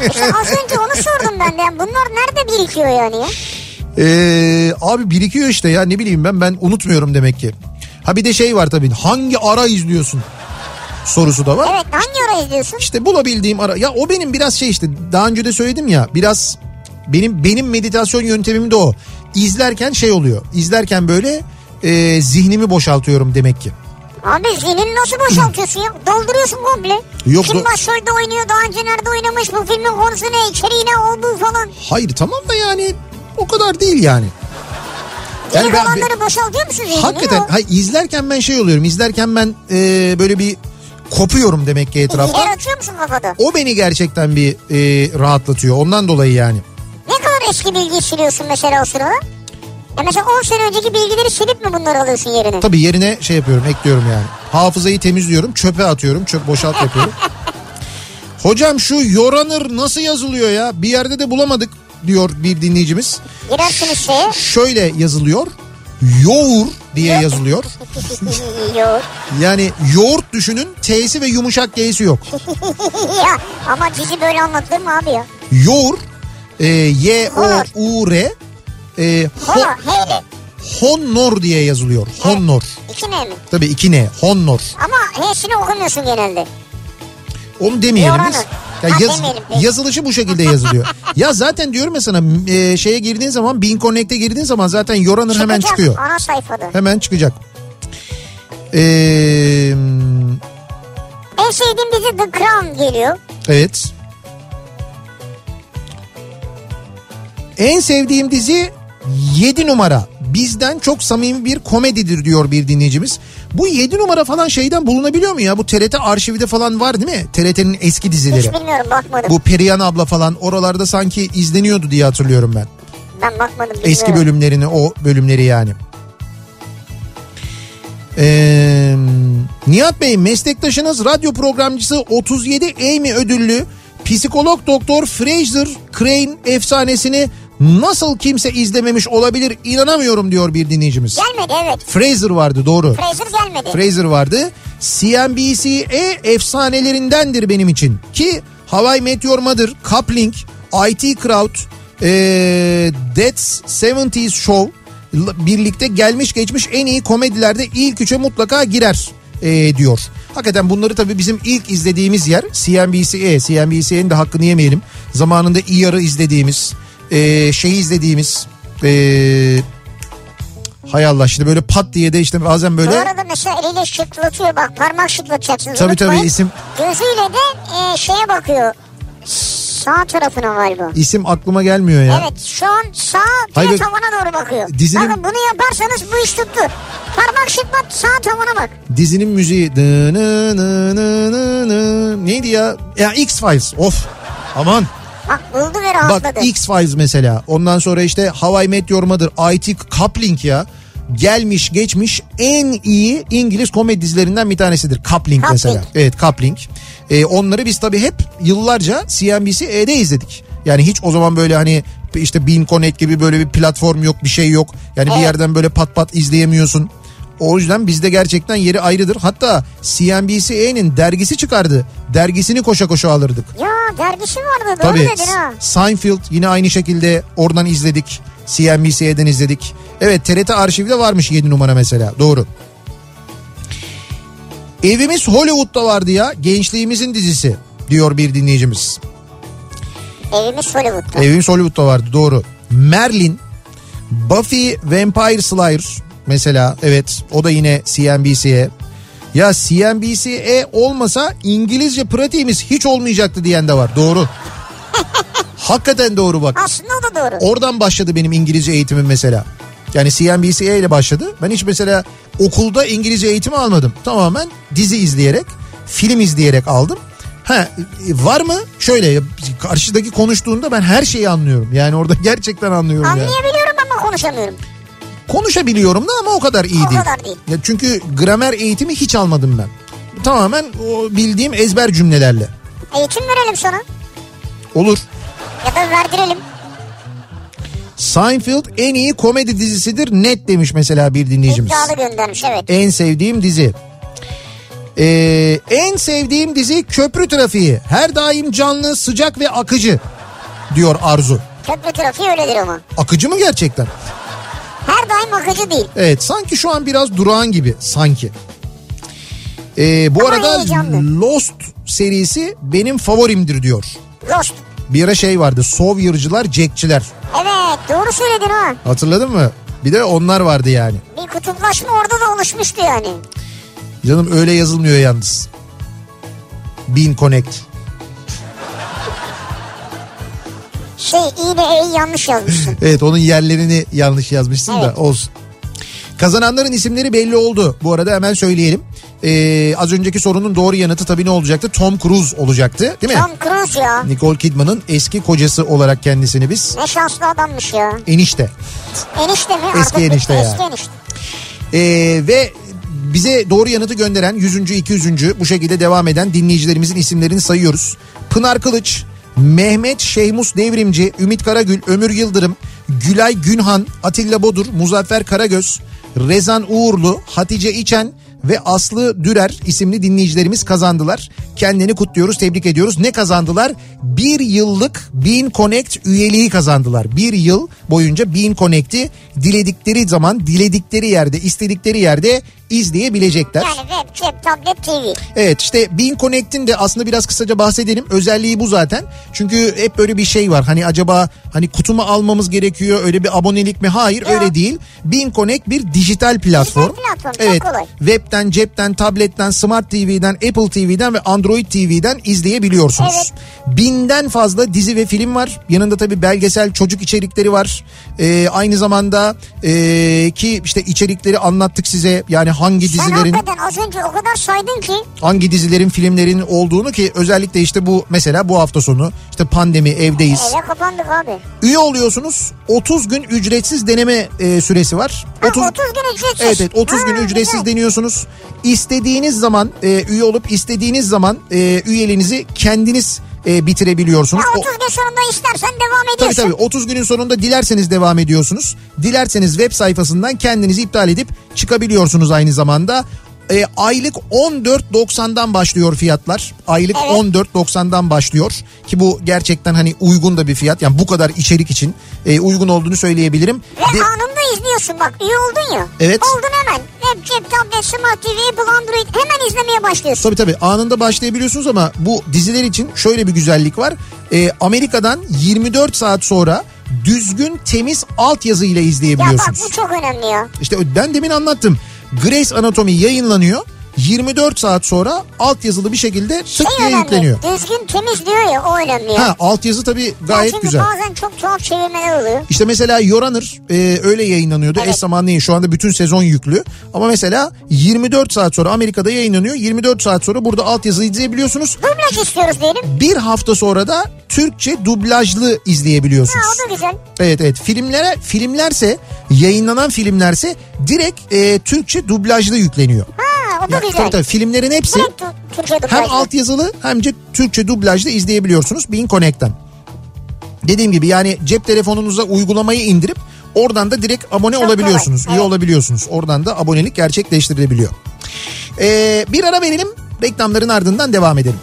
İşte az önce onu sordum ben de. Yani bunlar nerede birikiyor yani? Ee, abi birikiyor işte ya, ne bileyim ben ben unutmuyorum demek ki. Ha bir de şey var tabii, hangi ara izliyorsun sorusu da var. Evet, hangi ara izliyorsun? İşte bulabildiğim ara. Ya o benim biraz şey işte, daha önce de söyledim ya, biraz benim benim meditasyon yöntemim de o. İzlerken şey oluyor. İzlerken böyle e, zihnimi boşaltıyorum demek ki. Abi zihnini nasıl boşaltıyorsun ya? Dolduruyorsun komple. Yok, Kim do- başrolde oynuyor, daha önce nerede oynamış, bu filmin konusu ne, içeriği ne, o bu falan. Hayır tamam da yani o kadar değil yani. Diğer yani olanları boşaltıyor musun zihnini? Hakikaten hayır, izlerken ben şey oluyorum. İzlerken ben e, böyle bir kopuyorum demek ki etrafta. Yer açıyor musun kafada? O beni gerçekten bir e, rahatlatıyor ondan dolayı yani. Ne kadar eski bilgi siliyorsun mesela o sırada? Ya mesela on sene önceki bilgileri silip mi bunları alıyorsun yerine? Tabii yerine şey yapıyorum, ekliyorum yani. Hafızayı temizliyorum, çöpe atıyorum, çöp boşalt yapıyorum. Hocam şu Your Honor nasıl yazılıyor ya? Bir yerde de bulamadık diyor bir dinleyicimiz. Girersiniz şeye. Şöyle yazılıyor. Yoğur diye yazılıyor. Yoğur. Yani yoğurt düşünün, T'si ve yumuşak G'si yok. Ya ama dizi böyle anlatılır mı abi ya? Yoğur. E, Y-O-U-R. E, ho- Honor. Honor diye yazılıyor. Honor. iki ne mi? Tabii iki ne? Honor. Ama H'sini okumuyorsun genelde. Onu demeyelim biz. Ya ha, yaz, demeyelim, yazılışı bu şekilde yazılıyor. Ya zaten diyorum ya sana, e, şeye girdiğin zaman, Bin Connect'e girdiğin zaman zaten Your Honor hemen çıkıyor. Ana sayfada. Hemen çıkacak. Ee, en sevdiğim dizi The Crown geliyor. Evet. En sevdiğim dizi yedi numara. Bizden çok samimi bir komedidir diyor bir dinleyicimiz. Bu yedi numara falan şeyden bulunabiliyor mu ya? Bu T R T arşivinde falan var değil mi? T R T'nin eski dizileri. Hiç bilmiyorum, bakmadım. Bu Perihan Abla falan oralarda sanki izleniyordu diye hatırlıyorum ben. Ben bakmadım, bilmiyorum. Eski bölümlerini, o bölümleri yani. Ee, Nihat Bey, meslektaşınız radyo programcısı otuz yedi Emmy ödüllü psikolog doktor Fraser Crane efsanesini nasıl kimse izlememiş olabilir, inanamıyorum diyor bir dinleyicimiz. Gelmedi, evet. Fraser vardı, doğru. Fraser gelmedi. Fraser vardı. C N B C efsanelerindendir benim için. Ki How I Met Your Mother, Coupling, I T Crowd, ee, That's seventies Show birlikte gelmiş geçmiş en iyi komedilerde ilk üçe mutlaka girer ee, diyor. Hakikaten bunları tabii bizim ilk izlediğimiz yer C N B C. C N B C'nin de hakkını yemeyelim. Zamanında E R'ı izlediğimiz... Ee, şeyi izlediğimiz ee, hay Allah, şimdi böyle pat diye de işte bazen böyle. Bu arada mesela eliyle şıklatıyor, bak parmak şıklatacaksınız. Tabii unutmayın. Tabii isim. Gözüyle de e, şeye bakıyor, sağ tarafına galiba. İsim aklıma gelmiyor ya. Evet şu an sağ Hayır, tavana doğru bakıyor. Dizinin... Bakın bunu yaparsanız bu iş tuttu. Parmak şıklat, sağ tavana bak. Dizinin müziği nı nı nı nı nı. Neydi ya? Ya X-Files, of aman. Bak buldu ve rahatladı. Bak X-Files mesela. Ondan sonra işte How I Met Your Mother, I T Coupling ya. Gelmiş geçmiş en iyi İngiliz komedi dizilerinden bir tanesidir. Coupling, Coupling. mesela. Evet, Coupling. Ee, onları biz tabii hep yıllarca C N B C'de izledik. Yani hiç o zaman böyle hani işte Bean Connect gibi böyle bir platform yok, bir şey yok. Yani evet. Bir yerden böyle pat pat izleyemiyorsun. O yüzden bizde gerçekten yeri ayrıdır. Hatta C N B C'nin dergisi çıkardı. Dergisini koşa koşa alırdık. Ya. Aa, dergisi vardı, doğru dedin ha. Seinfeld yine aynı şekilde oradan izledik. C N B C'den izledik. Evet, T R T arşivde varmış yedi numara mesela, doğru. Evimiz Hollywood'da vardı ya, gençliğimizin dizisi diyor bir dinleyicimiz. Evimiz Hollywood'da. Evimiz Hollywood'da vardı, doğru. Merlin, Buffy Vampire Slayer mesela, evet o da yine C N B C'ye. Ya C N B C'ye olmasa İngilizce pratiğimiz hiç olmayacaktı diyen de var, doğru. Hakikaten doğru bak. Aslında o da doğru. Oradan başladı benim İngilizce eğitimim mesela. Yani C N B C ile başladı. Ben hiç mesela okulda İngilizce eğitimi almadım. Tamamen dizi izleyerek, film izleyerek aldım. Ha, var mı? Şöyle karşıdaki konuştuğunda ben her şeyi anlıyorum. Yani orada gerçekten anlıyorum. Anlayabiliyorum yani, ama konuşamıyorum. Konuşabiliyorum da ama o kadar iyi o değil. O kadar değil. Ya çünkü gramer eğitimi hiç almadım ben. Tamamen o bildiğim ezber cümlelerle. Eğitim verelim sana. Olur. Ya da verdirelim. Seinfeld en iyi komedi dizisidir net demiş mesela bir dinleyicimiz. İddialı göndermiş, evet. En sevdiğim dizi. Ee, en sevdiğim dizi Köprü Trafiği. Her daim canlı, sıcak ve akıcı diyor Arzu. Köprü Trafiği öyledir ama. Akıcı mı gerçekten? Her daim akıcı değil. Evet, sanki şu an biraz durağan gibi sanki. Ee, bu ama arada Lost serisi benim favorimdir diyor. Lost. Bir ara şey vardı, Sovyerciler, Jackçiler. Evet, doğru söyledin ha. Hatırladın mı? Bir de onlar vardı yani. Bir kutuplaşma orada da oluşmuştu yani. Canım öyle yazılmıyor yalnız. Bin Connect. Şey, iyi de iyi yanlış yazmışsın. Evet, onun yerlerini yanlış yazmışsın, evet. Da olsun. Kazananların isimleri belli oldu. Bu arada hemen söyleyelim. Ee, az önceki sorunun doğru yanıtı tabii ne olacaktı? Tom Cruise olacaktı, değil mi? Tom Cruise ya. Nicole Kidman'ın eski kocası olarak kendisini biz... Ne şanslı adammış ya. Enişte. Enişte mi? Eski Artık enişte ya. Eski enişte. Ee, ve bize doğru yanıtı gönderen yüzüncü. iki yüzüncü bu şekilde devam eden dinleyicilerimizin isimlerini sayıyoruz. Pınar Kılıç, Mehmet Şehmus Devrimci, Ümit Karagül, Ömür Yıldırım, Gülay Günhan, Atilla Bodur, Muzaffer Karagöz, Rezan Uğurlu, Hatice İçen ve Aslı Dürer isimli dinleyicilerimiz kazandılar. Kendilerini kutluyoruz, tebrik ediyoruz. Ne kazandılar? Bir yıllık Bean Connect üyeliği kazandılar. Bir yıl boyunca Bean Connect'i diledikleri zaman, diledikleri yerde, istedikleri yerde izleyebilecekler. Yani web, cep, tablet, T V. Evet, işte Bean Connect'in de aslında biraz kısaca bahsedelim. Özelliği bu zaten. Çünkü hep böyle bir şey var. Hani acaba hani kutumu almamız gerekiyor? Öyle bir abonelik mi? Hayır, evet. Öyle değil. Bean Connect bir dijital platform. Dijital platform, evet. Çok kolay. Web'ten, cepten, tabletten, Smart T V'den, Apple T V'den ve Android T V'den izleyebiliyorsunuz. Evet. Binden fazla dizi ve film var. Yanında tabii belgesel, çocuk içerikleri var. Ee, aynı zamanda e, ki işte içerikleri anlattık size. Yani hangi sen dizilerin... Sen az önce o kadar saydın ki... Hangi dizilerin, filmlerin olduğunu ki... Özellikle işte bu mesela bu hafta sonu... işte pandemi, evdeyiz... Eve kapandık abi... Üye oluyorsunuz... otuz gün ücretsiz deneme e, süresi var... Ha, otuz gün ücretsiz... Evet, evet, otuz ha, gün ücretsiz güzel. Deniyorsunuz... İstediğiniz zaman... E, üye olup istediğiniz zaman... E, üyeliğinizi kendiniz... E, bitirebiliyorsunuz. Ya otuz gün sonunda istersen devam ediyorsun. Tabii tabii, otuz günün sonunda dilerseniz devam ediyorsunuz. Dilerseniz web sayfasından kendinizi iptal edip çıkabiliyorsunuz aynı zamanda. E, aylık on dört doksandan başlıyor fiyatlar. Aylık, evet. on dört doksandan başlıyor ki bu gerçekten hani uygun da bir fiyat. Yani bu kadar içerik için e, uygun olduğunu söyleyebilirim. Ve De- anında izliyorsun bak, iyi oldun ya. Evet. Oldun hemen. Web, cep, tablet, Smart T V, Android, hemen izlemeye başlıyorsun. Tabii tabii, anında başlayabiliyorsunuz ama bu diziler için şöyle bir güzellik var. E, Amerika'dan yirmi dört saat sonra düzgün, temiz altyazı ile izleyebiliyorsunuz. Ya bak, bu çok önemli ya. İşte ben demin anlattım. Grey's Anatomy yayınlanıyor. yirmi dört saat sonra altyazılı bir şekilde tık şey diye önemli, yükleniyor. Düzgün, temiz diyor ya, o önemli. Ya. Ha, altyazı tabii gayet ya güzel. Bazen çok tuhaf çevirmeler oluyor. İşte mesela Your Honor e, öyle yayınlanıyordu. Evet. Eş zamanlı yayın. Şu anda bütün sezon yüklü. Ama mesela yirmi dört saat sonra Amerika'da yayınlanıyor. yirmi dört saat sonra burada altyazı izleyebiliyorsunuz. Dublaj istiyoruz diyelim. Bir hafta sonra da Türkçe dublajlı izleyebiliyorsunuz. Ha, o da güzel. Evet evet. Filmlere, filmlerse, yayınlanan filmlerse direkt e, Türkçe dublajlı yükleniyor. Ha. Ya, tabii tabii, filmlerin hepsi hem altyazılı hem de Türkçe dublajda izleyebiliyorsunuz Bean Connect'ten. Dediğim gibi yani cep telefonunuza uygulamayı indirip oradan da direkt abone çok olabiliyorsunuz. Kolay. Üye evet. olabiliyorsunuz. Oradan da abonelik gerçekleştirilebiliyor. Ee, bir ara verelim, reklamların ardından devam edelim.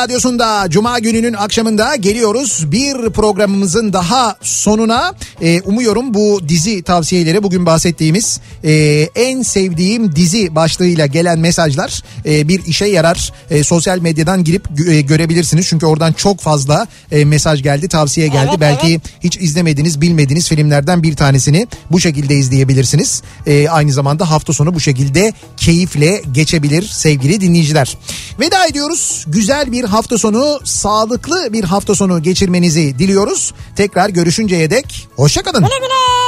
Radyosu'nda Cuma gününün akşamında geliyoruz. Bir programımızın daha sonuna. Ee, umuyorum bu dizi tavsiyeleri, bugün bahsettiğimiz e, en sevdiğim dizi başlığıyla gelen mesajlar e, bir işe yarar. E, sosyal medyadan girip gö- görebilirsiniz. Çünkü oradan çok fazla e, mesaj geldi, tavsiye geldi. Evet, belki evet. hiç izlemediğiniz, bilmediğiniz filmlerden bir tanesini bu şekilde izleyebilirsiniz. E, aynı zamanda hafta sonu bu şekilde keyifle geçebilir sevgili dinleyiciler. Veda ediyoruz. Güzel bir hafta sonu, sağlıklı bir hafta sonu geçirmenizi diliyoruz. Tekrar görüşünceye dek hoşça kalın. Güle güle.